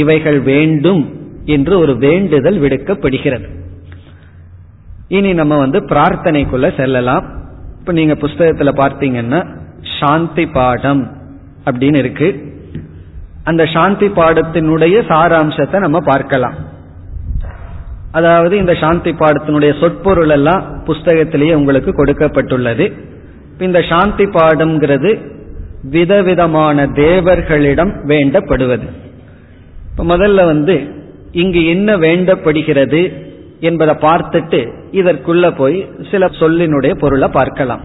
இவைகள் வேண்டும் என்று ஒரு வேண்டுதல் விடுக்கப்படுகிறது. இனி நம்ம வந்து பிரார்த்தனைக்குள்ள செல்லலாம். இப்ப நீங்க புஸ்தகத்துல பார்த்தீங்கன்னா சாந்தி பாடம் அப்படின்னு இருக்கு. அந்த சாந்தி பாடத்தினுடைய சாராம்சத்தை நம்ம பார்க்கலாம். அதாவது இந்த சாந்தி பாடத்தினுடைய சொற்பொருள் எல்லாம் புஸ்தகத்திலேயே உங்களுக்கு கொடுக்கப்பட்டுள்ளது. இந்த சாந்தி பாடம்ங்கிறது விதவிதமான தேவர்களிடம் வேண்டப்படுவது. இப்ப முதல்ல வந்து இங்கு என்ன வேண்டப்படுகிறது என்பதை பார்த்துட்டு இதற்குள்ள போய் சில சொல்லினுடைய பொருளை பார்க்கலாம்.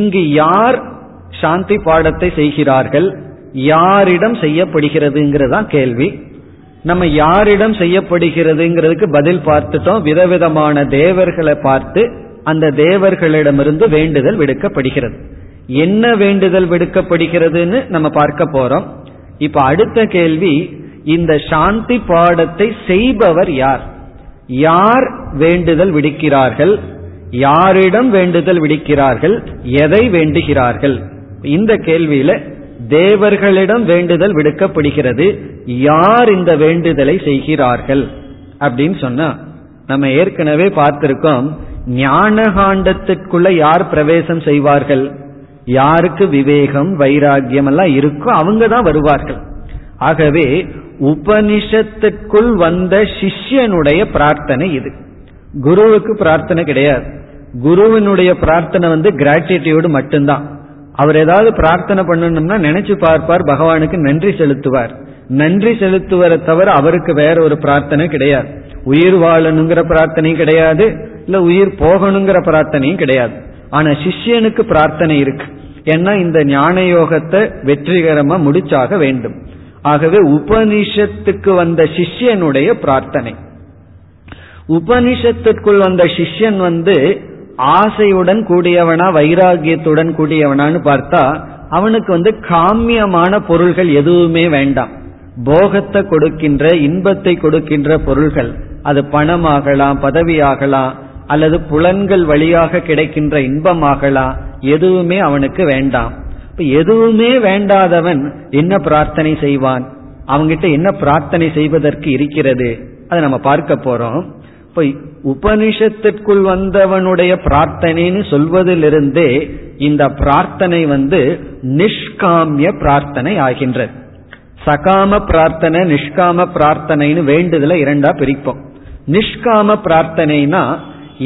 இங்கு யார் சாந்தி பாடத்தை செய்கிறார்கள், யாரிடம் செய்யப்படுகிறதுங்கிறதான் கேள்வி. நம்ம யாரிடம் செய்யப்படுகிறதுங்கிறதுக்கு பதில் பார்த்துட்டோம். விதவிதமான தேவர்களை பார்த்து அந்த தேவர்களிடமிருந்து வேண்டுதல் விடுக்கப்படுகிறது. என்ன வேண்டுதல் விடுக்கப்படுகிறதுன்னு நம்ம பார்க்க போறோம். இப்ப அடுத்த கேள்வி, இந்த சாந்தி பாடத்தை செய்பவர் யார்? யார் வேண்டுதல் விடுக்கிறார்கள், யாரிடம் வேண்டுதல் விடுக்கிறார்கள், எதை வேண்டுகிறார்கள்? இந்த கேள்வியில தேவர்களிடம் வேண்டுதல் விடுக்கப்படுகிறது, யார் இந்த வேண்டுதலை செய்கிறார்கள் அப்படின்னு சொன்னா, நம்ம ஏற்கனவே பார்த்திருக்கோம், ஞான காண்டத்திற்குள்ள யார் பிரவேசம் செய்வார்கள்? யாருக்கு விவேகம் வைராகியம் எல்லாம் இருக்கோ அவங்க தான் வருவார்கள். ஆகவே உபனிஷத்துக்குள் வந்த சிஷ்யனுடைய பிரார்த்தனை இது. குருவுக்கு பிரார்த்தனை கிடையாது. குருவினுடைய பிரார்த்தனை வந்து கிராட்டிடியூடு மட்டும்தான். அவர் ஏதாவது பிரார்த்தனை பண்ணணும்னா நினைச்சு பார்ப்பார், பகவானுக்கு நன்றி செலுத்துவார். நன்றி செலுத்துவதை தவிர அவருக்கு வேற ஒரு பிரார்த்தனை கிடையாது. உயிர் வாழணுங்கிற பிரார்த்தனையும் கிடையாது, இல்ல உயிர் போகணுங்கிற பிரார்த்தனையும் கிடையாது. ஆனா சிஷ்யனுக்கு பிரார்த்தனை இருக்கு. ஏன்னா இந்த ஞான யோகத்தை வெற்றிகரமா முடிச்சாக வேண்டும். ஆகவே உபனிஷத்துக்கு வந்த சிஷ்யனுடைய பிரார்த்தனை. உபனிஷத்துக்குள் வந்த சிஷ்யன் வந்து ஆசையுடன் கூடியவனா வைராகியத்துடன் கூடியவனான்னு பார்த்தா, அவனுக்கு வந்து காமியமான பொருள்கள் எதுவுமே வேண்டாம். போகத்தை கொடுக்கின்ற இன்பத்தை கொடுக்கின்ற பொருள்கள், அது பணமாகலாம், பதவியாகலாம், அல்லது புலன்கள் வழியாக கிடைக்கின்ற இன்பமாகலாம், எதுவுமே அவனுக்கு வேண்டாம். இப்ப எதுவுமே வேண்டாதவன் என்ன பிரார்த்தனை செய்வான்? அவங்கிட்ட என்ன பிரார்த்தனை செய்வதற்கு இருக்கிறது? அதை நம்ம பார்க்க போறோம். இப்ப உபனிஷத்திற்குள் வந்தவனுடைய பிரார்த்தனைன்னு சொல்வதிலிருந்தே இந்த பிரார்த்தனை வந்து நிஷ்காமிய பிரார்த்தனை ஆகின்றது. சகாம பிரார்த்தனை நிஷ்காம பிரார்த்தனைன்னு வேண்டுதல இரண்டா பிரிப்போம். நிஷ்காம பிரார்த்தனைனா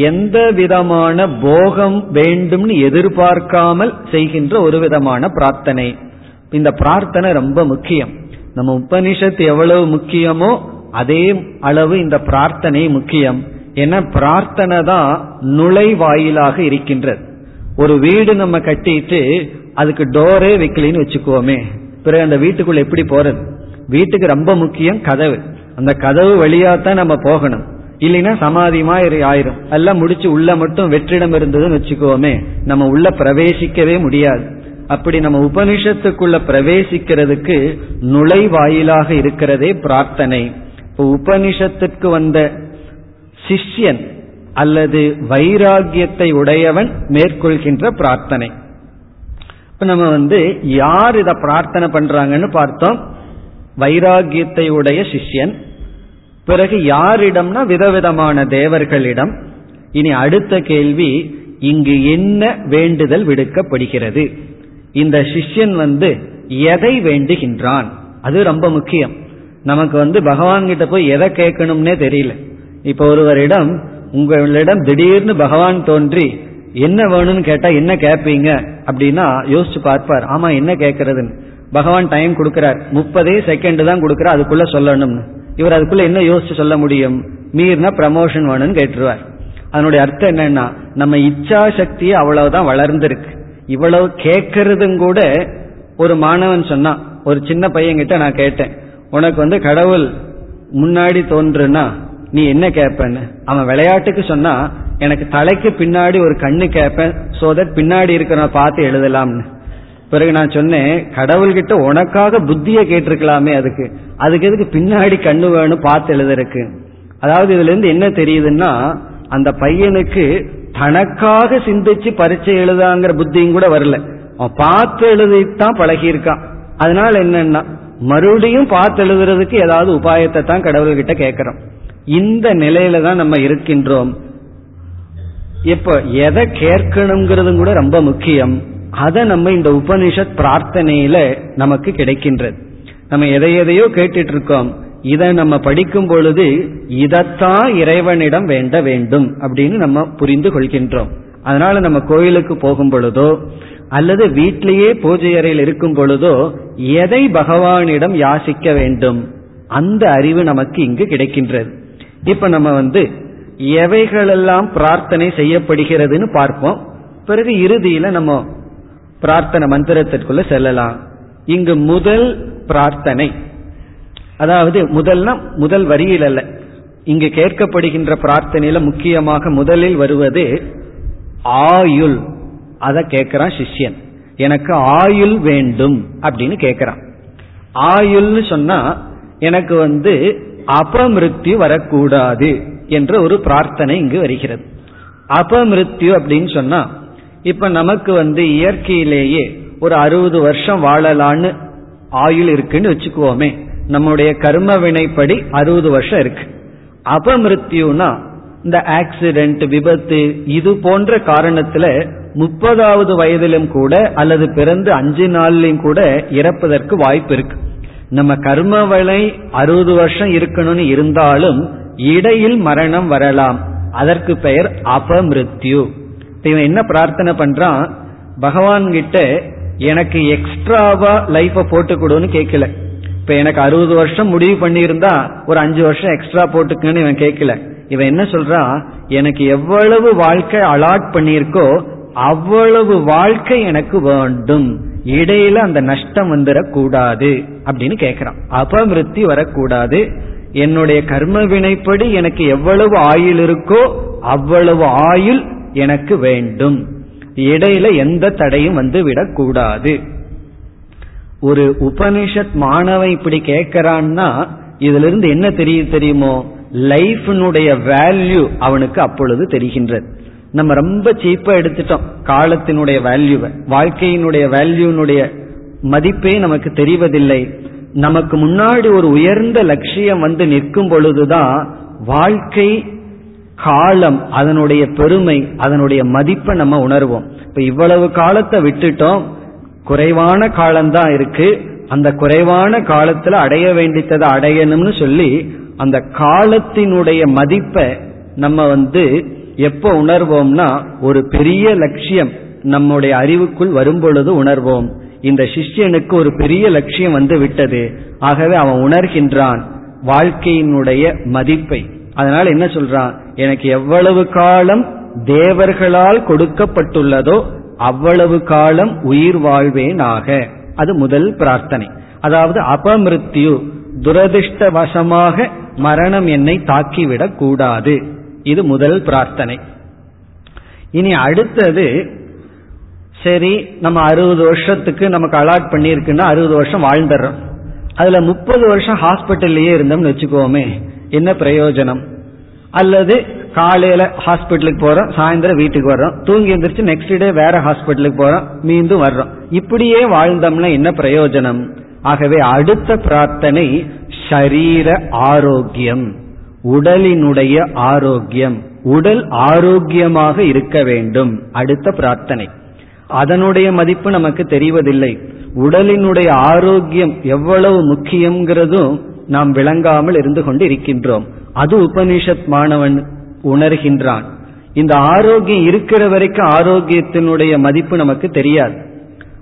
எந்த விதமான போகம் வேண்டும்னு எதிர்பார்க்காமல் செய்கின்ற ஒரு விதமான பிரார்த்தனை. இந்த பிரார்த்தனை ரொம்ப முக்கியம். நம்ம உபனிஷத்து எவ்வளவு முக்கியமோ அதே அளவு இந்த பிரார்த்தனை முக்கியம். ஏன்னா பிரார்த்தனை தான் நுழைவாயிலாக இருக்கின்றது. ஒரு வீடு நம்ம கட்டிட்டு அதுக்கு டோரே வைக்கலின்னு வச்சுக்கோமே, பிறகு அந்த வீட்டுக்குள்ள எப்படி போறது? வீட்டுக்கு ரொம்ப முக்கியம் கதவு. அந்த கதவு வழியாத்தான் நம்ம போகணும், இல்லைன்னா சமாதிமா ஆயிரும். எல்லாம் முடிச்சு உள்ள மட்டும் வெற்றிடம் இருந்ததுன்னு வச்சுக்கோமே, நம்ம உள்ள பிரவேசிக்கவே முடியாது. அப்படி நம்ம உபனிஷத்துக்குள்ள பிரவேசிக்கிறதுக்கு நுழைவாயிலாக இருக்கிறதே பிரார்த்தனை. இப்போ உபனிஷத்துக்கு வந்த சிஷ்யன் அல்லது வைராகியத்தை உடையவன் மேற்கொள்கின்ற பிரார்த்தனை. இப்ப நம்ம வந்து யார் இதை பிரார்த்தனை பண்றாங்கன்னு பார்த்தோம். வைராகியத்தை உடைய சிஷ்யன். பிறகு யாரிடம்னா விதவிதமான தேவர்களிடம். இனி அடுத்த கேள்வி, இங்கு என்ன வேண்டுதல் விடுக்கப்படுகிறது? இந்த சிஷ்யன் வந்து எதை வேண்டுகின்றான்? அது ரொம்ப முக்கியம். நமக்கு வந்து பகவான்கிட்ட போய் எதை கேட்கணும்னே தெரியல. இப்ப ஒருவரிடம், உங்களிடம் திடீர்னு பகவான் தோன்றி என்ன வேணும்னு கேட்டா என்ன கேட்பீங்க அப்படின்னா யோசிச்சு பார்ப்பார். ஆமா, என்ன கேட்கறதுன்னு பகவான் டைம் கொடுக்கிறார். முப்பதே செகண்ட் தான் கொடுக்கிறார், அதுக்குள்ள சொல்லணும்னு. இவர் அதுக்குள்ள என்ன யோசிச்சு சொல்ல முடியும்? மீறினா ப்ரமோஷன் வேணும்னு கேட்டுருவார். அதனுடைய அர்த்தம் என்னன்னா, நம்ம இச்சா சக்தியே அவ்வளவுதான் வளர்ந்துருக்கு. இவ்வளவு கேட்கறதும் கூட ஒரு மாணவன் சொன்னான், ஒரு சின்ன பையன் கிட்ட நான் கேட்டேன், உனக்கு வந்து கடவுள் முன்னாடி தோன்றுனா நீ என்ன கேட்பேன்னு. அவன் விளையாட்டுக்கு சொன்னா, எனக்கு தலைக்கு பின்னாடி ஒரு கண்ணு கேட்பேன், சோ தட் பின்னாடி இருக்கிறவன் பார்த்து எழுதலாம்னு. பிறகு நான் சொன்னேன், கடவுள்கிட்ட உனக்காக புத்தியை கேட்டிருக்கலாமே, அதுக்கு அதுக்கு எதுக்கு பின்னாடி கண்ணு வேணும் பார்த்து எழுதுறதுக்கு? அதாவது இதுல இருந்து என்ன தெரியுதுன்னா, அந்த பையனுக்கு தனக்காக சிந்திச்சு பரீட்சை எழுதாங்கிற புத்தியும் கூட வரல. அவன் பார்த்து எழுதித்தான் பழகியிருக்கான். அதனால என்னன்னா, மறுபடியும் பார்த்து எழுதுறதுக்கு ஏதாவது உபாயத்தை தான் கடவுள்கிட்ட கேட்கிறோம். இந்த நிலையில தான் நம்ம இருக்கின்றோம். இப்ப எதை கேட்கணுங்கிறதும் கூட ரொம்ப முக்கியம். அதை நம்ம இந்த உபனிஷத் பிரார்த்தனையில நமக்கு கிடைக்கின்றது. நம்ம எதை எதையோ கேட்டுட்டு இருக்கோம். இதை நம்ம படிக்கும் பொழுது இதத்தான் இறைவனிடம் வேண்ட வேண்டும் அப்படின்னு நம்ம புரிந்து கொள்கின்றோம். அதனால நம்ம கோயிலுக்கு போகும் பொழுதோ அல்லது வீட்டிலேயே பூஜை அறையில் இருக்கும் பொழுதோ எதை பகவானிடம் யாசிக்க வேண்டும், அந்த அறிவு நமக்கு இங்கு கிடைக்கின்றது. இப்ப நம்ம வந்து எவைகளெல்லாம் பிரார்த்தனை செய்யப்படுகிறதுன்னு பார்ப்போம். பிறகு இறுதியில நம்ம பிரார்த்தனை மந்திரத்திற்குள்ள செல்லலாம். இங்கு முதல் பிரார்த்தனை, அதாவது முதல்னா முதல் வரியில் அல்ல, இங்கு கேட்கப்படுகின்ற பிரார்த்தனையில முக்கியமாக முதலில் வருவது ஆயுள். அதை கேட்கிறான் சிஷ்யன், எனக்கு ஆயுள் வேண்டும் அப்படின்னு கேட்கிறான். ஆயுள்னு சொன்னா எனக்கு வந்து அபமிருத்யு வரக்கூடாது என்ற ஒரு பிரார்த்தனை இங்கு வருகிறது. அபமிருத்யு அப்படின்னு சொன்னா, இப்ப நமக்கு வந்து இயற்கையிலேயே ஒரு அறுபது வருஷம் வாழலான்னு ஆயுள் இருக்குன்னு வச்சுக்குவோமே, நம்முடைய கர்ம வினைப்படி அறுபது வருஷம் இருக்கு. அபமிருத்யுனா இந்த ஆக்சிடென்ட், விபத்து, இது போன்ற காரணத்துல முப்பதாவது வயதிலும் கூட அல்லது பிறந்த அஞ்சு நாள்லயும் கூட இறப்பதற்கு வாய்ப்பு இருக்கு. நம்ம கர்ம வினை அறுபது வருஷம் இருக்கணும்னு இருந்தாலும் இடையில் மரணம் வரலாம். அதற்கு பெயர் அபமிருத்யு. இவன் என்ன பிரார்த்தனை பண்றான்? பகவான் கிட்ட எனக்கு எக்ஸ்ட்ராவா லைஃப போட்டு கொடுன்னு கேட்கல. இப்ப எனக்கு அறுபது வருஷம் முடிவு பண்ணியிருந்தா ஒரு அஞ்சு வருஷம் எக்ஸ்ட்ரா போட்டுக்குன்னு இவன் கேட்கல. இவன் என்ன சொல்றான்? எனக்கு எவ்வளவு வாழ்க்கை அலாட் பண்ணியிருக்கோ அவ்வளவு வாழ்க்கை எனக்கு வேண்டும், இடையில அந்த நஷ்டம் வந்துடக்கூடாது அப்படின்னு கேட்கிறான். அபமிருத்தி வரக்கூடாது, என்னுடைய கர்ம வினைப்படி எனக்கு எவ்வளவு ஆயுள் இருக்கோ அவ்வளவு ஆயுள் எனக்கு வேண்டும், இடையில எந்த தடையும் வந்து விடக்கூடாது. ஒரு உபனிஷத் மாணவன் இப்படி கேட்கிறான்னா இதுல இருந்து என்ன தெரியும் தெரியுமோ? லைஃபினுடைய வேல்யூ அவனுக்கு அப்பொழுது தெரிகின்றது. நம்ம ரொம்ப சீப்பா எடுத்துட்டோம் காலத்தினுடைய வேல்யூவை, வாழ்க்கையினுடைய வேல்யூனுடைய மதிப்பே நமக்கு தெரிவதில்லை. நமக்கு முன்னாடி ஒரு உயர்ந்த லட்சியம் வந்து நிற்கும் பொழுதுதான் வாழ்க்கை காலம் அதனுடைய பெருமை அதனுடைய மதிப்பை நம்ம உணர்வோம். இப்ப இவ்வளவு காலத்தை விட்டுட்டோம், குறைவான காலம்தான் இருக்கு, அந்த குறைவான காலத்துல அடைய வேண்டித்ததை அடையணும்னு சொல்லி அந்த காலத்தினுடைய மதிப்பை நம்ம வந்து எப்ப உணர்வோம்னா ஒரு பெரிய லட்சியம் நம்முடைய அறிவுக்குள் வரும் பொழுது உணர்வோம். இந்த சிஷ்யனுக்கு ஒரு பெரிய லட்சியம் வந்து விட்டது, ஆகவே அவன் உணர்கின்றான் வாழ்க்கையினுடைய மதிப்பை. அதனால என்ன சொல்றான், எனக்கு எவ்வளவு காலம் தேவர்களால் கொடுக்கப்பட்டுள்ளதோ அவ்வளவு காலம் உயிர் வாழ்வேனாக. அது முதல் பிரார்த்தனை. அதாவது அபமிருத்யு, துரதிருஷ்டவசமாக மரணம் என்னை தாக்கிவிடக் கூடாது, இது முதல் பிரார்த்தனை. இனி அடுத்தது, சரி நம்ம அறுபது வருஷத்துக்கு நமக்கு அலாட் பண்ணியிருக்குன்னா அறுபது வருஷம் வாழ்ந்துடுறோம், அதுல முப்பது வருஷம் ஹாஸ்பிட்டல்லையே இருந்தோம்னு வச்சுக்கோமே, என்ன பிரயோஜனம்? அல்லது காலையில ஹாஸ்பிட்டலுக்கு போறோம், சாயந்தரம் வீட்டுக்கு வர்றோம், தூங்கி எந்திரிச்சு நெக்ஸ்ட் டே வேற ஹாஸ்பிட்டலுக்கு போறோம், மீண்டும் வர்றோம், இப்படியே வாழ்ந்தோம்னா என்ன பிரயோஜனம்? ஆகவே அடுத்த பிரார்த்தனை ஷரீர ஆரோக்கியம், உடலினுடைய ஆரோக்கியம், உடல் ஆரோக்கியமாக இருக்க வேண்டும் அடுத்த பிரார்த்தனை. அதனுடைய மதிப்பு நமக்கு தெரிவதில்லை, உடலினுடைய ஆரோக்கியம் எவ்வளவு முக்கியம்ங்கிறதும் நாம் விளங்காமல் இருந்து கொண்டு இருக்கின்றோம். அது உபனிஷத் மாணவன் உணர்கின்றான். இந்த ஆரோக்கியம் இருக்கிற வரைக்கும் ஆரோக்கியத்தினுடைய மதிப்பு நமக்கு தெரியாது.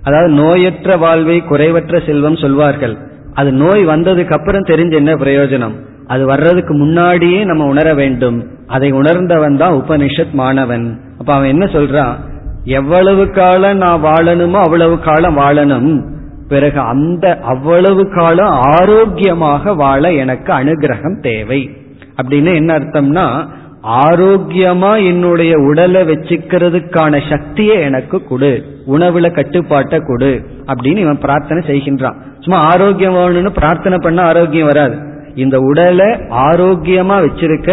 அதாவது நோயற்ற வாழ்வை குறைவற்ற செல்வம் சொல்வார்கள், அது நோய் வந்ததுக்கு அப்புறம் தெரிஞ்ச என்ன பிரயோஜனம்? அது வர்றதுக்கு முன்னாடியே நம்ம உணர வேண்டும். அதை உணர்ந்தவன் தான் உபனிஷத் மாணவன். அப்ப அவன் என்ன சொல்றான், எவ்வளவு காலம் நான் வாழணுமோ அவ்வளவு காலம் வாழணும், பிறகு அந்த அவ்வளவு காலம் ஆரோக்கியமாக வாழ எனக்கு அனுகிரகம் தேவை. அப்படின்னு என்ன அர்த்தம்னா, ஆரோக்கியமா என்னுடைய உடலை வச்சுக்கிறதுக்கான சக்தியை எனக்கு கொடு, உணவுல கட்டுப்பாட்டை கொடு அப்படின்னு இவன் பிரார்த்தனை செய்கின்றான். சும்மா ஆரோக்கியம் வேணும்னு பிரார்த்தனை பண்ண ஆரோக்கியம் வராது. இந்த உடலை ஆரோக்கியமா வச்சிருக்க,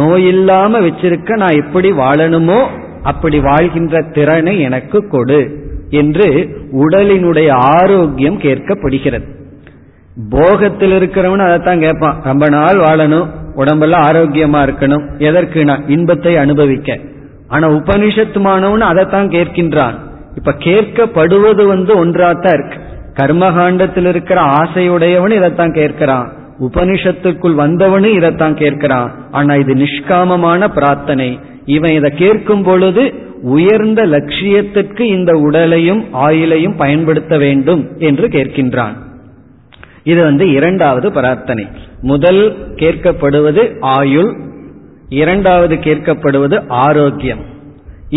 நோயில்லாம வச்சிருக்க, நான் எப்படி வாழணுமோ அப்படி வாழ்கின்ற திறனை எனக்கு கொடு என்று உடலினுடைய ஆரோக்கியம் கேட்கப்படுகிறது. போகத்தில் இருக்கிறவன் அதைத்தான் கேட்பான், ரொம்ப நாள் வாழணும், உடம்பெல்லாம் ஆரோக்கியமா இருக்கணும், எதற்கு? நான் இன்பத்தை அனுபவிக்க. ஆனா உபனிஷத்துமானவன் அதைத்தான் கேட்கின்றான். இப்ப கேட்கப்படுவது வந்து ஒன்றாத்தான் இருக்கு. கர்மகாண்டத்தில் இருக்கிற ஆசையுடையவன் இதைத்தான் கேட்கிறான், உபனிஷத்துக்குள் வந்தவனும் இதைத்தான் கேட்கிறான். ஆனா இது நிஷ்காமமான பிரார்த்தனை. இவன் இதை கேட்கும் பொழுது உயர்ந்த லட்சியத்திற்கு இந்த உடலையும் ஆயுளையும் பயன்படுத்த வேண்டும் என்று கேட்கின்றான். இது வந்து இரண்டாவது பிரார்த்தனை. முதல் கேட்கப்படுவது ஆயுள், இரண்டாவது கேட்கப்படுவது ஆரோக்கியம்,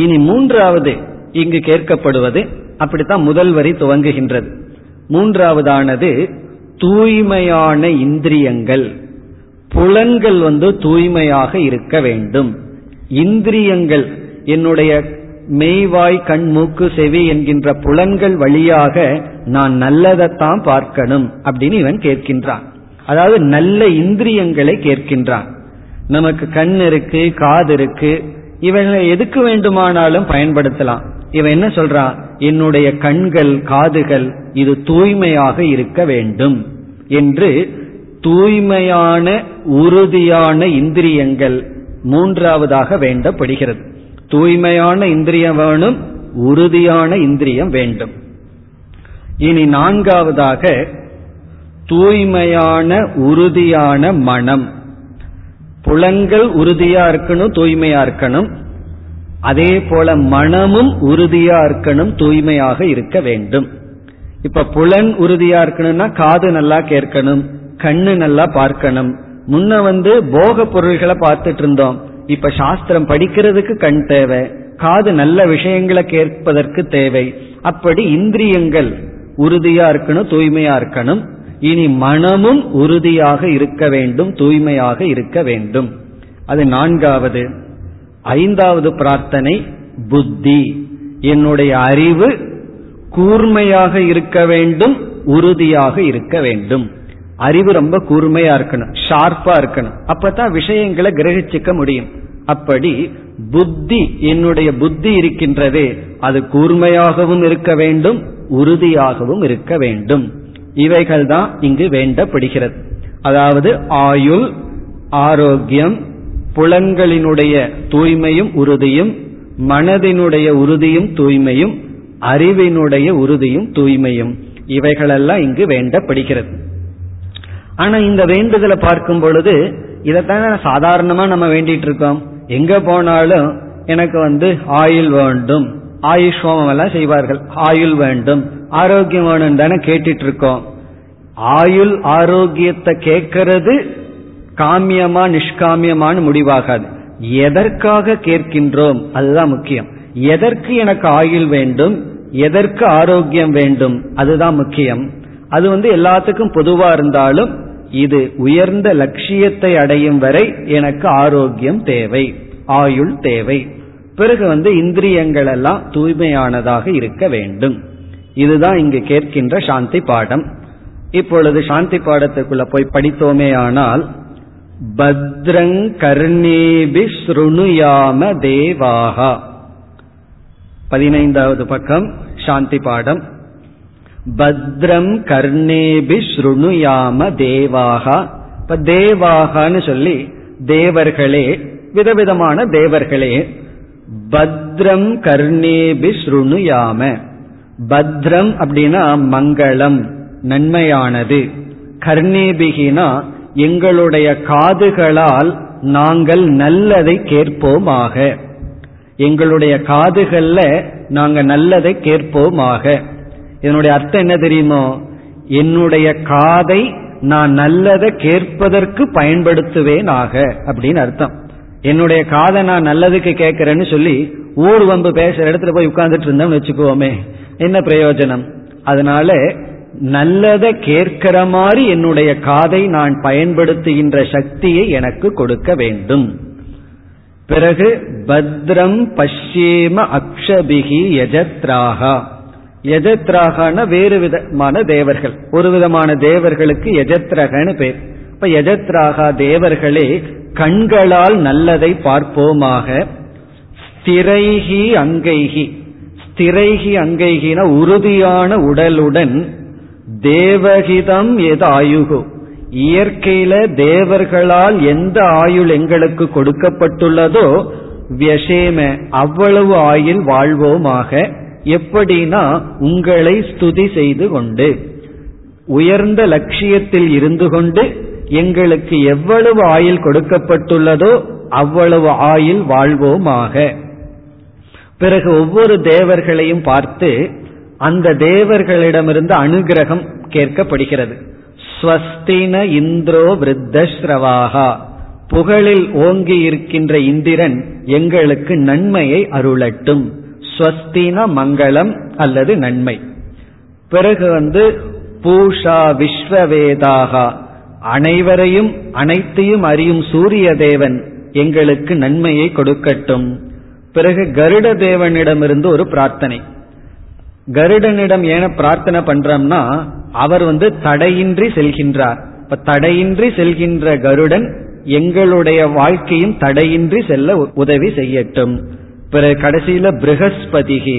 இனி மூன்றாவது இங்கு கேட்கப்படுவது. அப்படித்தான் முதல் வரி துவங்குகின்றது. மூன்றாவதானது தூய்மையான இந்திரியங்கள், புலன்கள் வந்து தூய்மையாக இருக்க வேண்டும். இந்திரியங்கள் என்னுடைய மெய்வாய் கண் மூக்கு செவி என்கின்ற புலன்கள் வழியாக நான் நல்லதைத்தான் பார்க்கணும் அப்படின்னு இவன் கேட்கின்றான். அதாவது நல்ல இந்திரியங்களை கேட்கின்றான். நமக்கு கண் இருக்கு, காது இருக்கு, இவனை எதுக்கு வேண்டுமானாலும் பயன்படுத்தலாம். இவன் என்ன சொல்றான், என்னுடைய கண்கள் காதுகள் இது தூய்மையாக இருக்க வேண்டும் என்று தூய்மையான உறுதியான இந்திரியங்கள் மூன்றாவதாக வேண்டப்படுகிறது. தூய்மையான இந்திரியம் வேணும், உறுதியான இந்திரியம் வேண்டும். இனி நான்காவதாக தூய்மையான உறுதியான மனம். புலன்கள் உறுதியா இருக்கணும், தூய்மையா இருக்கணும், அதே போல மனமும் உறுதியா இருக்கணும், தூய்மையாக இருக்க வேண்டும். இப்ப புலன் உறுதியா இருக்கணும்னா காது நல்லா கேட்கணும், கண்ணு நல்லா பார்க்கணும். முன்ன வந்து போக பொருள்களை பார்த்துட்டு இருந்தோம், இப்ப சாஸ்திரம் படிக்கிறதுக்கு கண் தேவை, காது நல்ல விஷயங்களை கேட்பதற்கு தேவை. அப்படி இந்திரியங்கள் உறுதியா இருக்கணும், தூய்மையா இருக்கணும். இனி மனமும் உறுதியாக இருக்க வேண்டும், தூய்மையாக இருக்க வேண்டும். அது நான்காவது. ஐந்தாவது பிரார்த்தனை புத்தி, என்னுடைய அறிவு கூர்மையாக இருக்க வேண்டும், உறுதியாக இருக்க வேண்டும். அறிவு ரொம்ப கூர்மையா இருக்கணும், ஷார்ப்பா இருக்கணும், அப்பதான் விஷயங்களை கிரகிச்சுக்க முடியும். அப்படி புத்தி, என்னுடைய புத்தி இருக்கின்றதே அது கூர்மையாகவும் இருக்க வேண்டும், உறுதியாகவும் இருக்க வேண்டும். இவைகள் தான் இங்கு வேண்டப்படுகிறது. அதாவது ஆயுள், ஆரோக்கியம், புலன்களினுடைய தூய்மையும் உறுதியும், மனதினுடைய உறுதியும் தூய்மையும், அறிவினுடைய உறுதியும் தூய்மையும், இவைகளெல்லாம் இங்கு வேண்டப்படுகிறது. ஆனா இந்த வேண்டுதலை பார்க்கும் பொழுது இதைத்தான சாதாரணமா நம்ம வேண்டிட்டு இருக்கோம். எங்க போனாலும் எனக்கு வந்து ஆயுள் வேண்டும், ஆயுஷ் ஹோமம் எல்லாம் செய்வார்கள், ஆயுள் வேண்டும், ஆரோக்கியம் வேணும் தானே கேட்டுட்டு இருக்கோம். ஆயுள் ஆரோக்கியத்தை கேட்கறது காமியமா நிஷ்காமியமான முடிவாகாது. எதற்காக கேட்கின்றோம் அதுதான் முக்கியம். எதற்கு எனக்கு ஆயுள் வேண்டும், எதற்கு ஆரோக்கியம் வேண்டும், அதுதான் முக்கியம். அது வந்து எல்லாத்துக்கும் பொதுவா இருந்தாலும் இது உயர்ந்த லட்சியத்தை அடையும் வரை எனக்கு ஆரோக்கியம் தேவை, ஆயுள் தேவை. பிறகு வந்து இந்திரியங்கள் எல்லாம் தூய்மையானதாக இருக்க வேண்டும். இதுதான் இங்கு கேட்கின்ற சாந்தி பாடம். இப்பொழுது சாந்தி பாடத்துக்குள்ள போய் படித்தோமே ஆனால், பத்ரங் கர்ணேபி ஸ்ருணுயாம தேவாஹா, பதினைந்தாவது பக்கம் சாந்தி பாடம். பத்ரம் கர்ணேபி ஸ்ருணுயாம தேவாஹா. இப்ப தேவாகான்னு சொல்லி தேவர்களே, விதவிதமான தேவர்களே, பத்ரம் கர்ணேபி ஸ்ருணுயாம. பத்ரம் அப்படின்னா மங்களம், நன்மையானது. கர்ணேபிகினா எங்களுடைய காதுகளால் நாங்கள் நல்லதை கேட்போமாக, எங்களுடைய காதுகள்ல நாங்கள் நல்லதை கேட்போமாக. இதனுடைய அர்த்தம் என்ன தெரியுமோ, என்னுடைய காதை நான் நல்லதை கேட்பதற்கு பயன்படுத்துவேன் ஆக அப்படின்னு அர்த்தம். என்னுடைய காதை நான் நல்லதுக்கு கேட்கறேன்னு சொல்லி ஊர் வம்பு பேசுற இடத்துல போய் உட்கார்ந்துட்டு இருந்தோம்னு வச்சுக்குவோமே, என்ன பிரயோஜனம்? அதனால நல்லதை கேட்கிற மாதிரி என்னுடைய காதை நான் பயன்படுத்துகின்ற சக்தியை எனக்கு கொடுக்க வேண்டும். பிறகு பத்ரம் பஷ்யேம அக்ஷபிகி யஜத்ராகா. யஜத்ராகனா வேறு விதமான தேவர்கள், ஒரு விதமான தேவர்களுக்கு யஜத்ரகன்னு பேர். இப்ப யஜத்ராகா தேவர்களே கண்களால் நல்லதை பார்ப்போமாக. ஸ்திரைஹி அங்கைஹி, ஸ்திரைஹி அங்கைஹினா உறுதியான உடலுடன், தேவஹிதம் எது ஆயுகு, இயற்கையில தேவர்களால் எந்த ஆயுள் எங்களுக்கு கொடுக்கப்பட்டுள்ளதோ வியசேம அவ்வளவு ஆயுள் வாழ்வோமாக. எப்படின்னா உங்களை ஸ்துதி செய்து கொண்டு, உயர்ந்த லட்சியத்தில் இருந்து கொண்டு எங்களுக்கு எவ்வளவு ஆயுள் கொடுக்கப்பட்டுள்ளதோ அவ்வளவு ஆயுள் வாழ்வோமாக. பிறகு ஒவ்வொரு தேவர்களையும் பார்த்து அந்த தேவர்களிடமிருந்து அனுகிரகம் கேட்கப்படுகிறது. ஸ்வஸ்தின இந்திரோ விருத்தஸ்ரவாகா, புகழில் ஓங்கி இருக்கின்ற இந்திரன் எங்களுக்கு நன்மையை அருளட்டும். ஸ்வஸ்தின மங்களம் அல்லது நன்மை. பிறகு வந்து பூஷா விஸ்வவேதாக, அனைவரையும் அனைத்தையும் அறியும் சூரிய தேவன் எங்களுக்கு நன்மையை கொடுக்கட்டும். பிறகு கருட தேவனிடமிருந்து ஒரு பிரார்த்தனை. கருடனிடம் ஏன பிரார்த்தனை பண்றோம்னா அவர் வந்து தடையின்றி செல்கின்றார். இப்ப தடையின்றி செல்கின்ற கருடன் எங்களுடைய வாழ்க்கையும் தடையின்றி செல்ல உதவி செய்யட்டும். பிறகு கடைசியில பிருகஸ்பதிகி,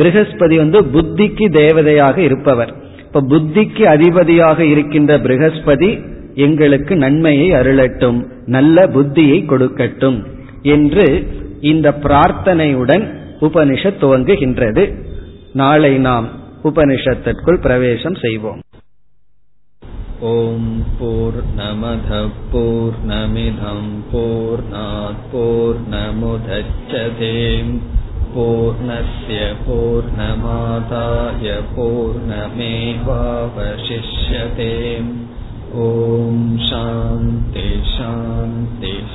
பிருகஸ்பதி வந்து புத்திக்கு தேவதையாக இருப்பவர். இப்ப புத்திக்கு அதிபதியாக இருக்கின்ற பிருகஸ்பதி எங்களுக்கு நன்மையை அருளட்டும், நல்ல புத்தியை கொடுக்கட்டும் என்று இந்த பிரார்த்தனையுடன் உபனிஷத் துவங்குகின்றது. நாளை நாம் உபனிஷத்திற்குள் பிரவேசம் செய்வோம். ஓம் பூர்ணமதః பூர்ணமிதம் பூர்ணாத் பூர்ணமுதச்யதே பூர்ணஸ்ய பூர்ணமாதாய பூர்ணமேவாவசிஷ்யதே. ஓம் சாந்தி சாந்தி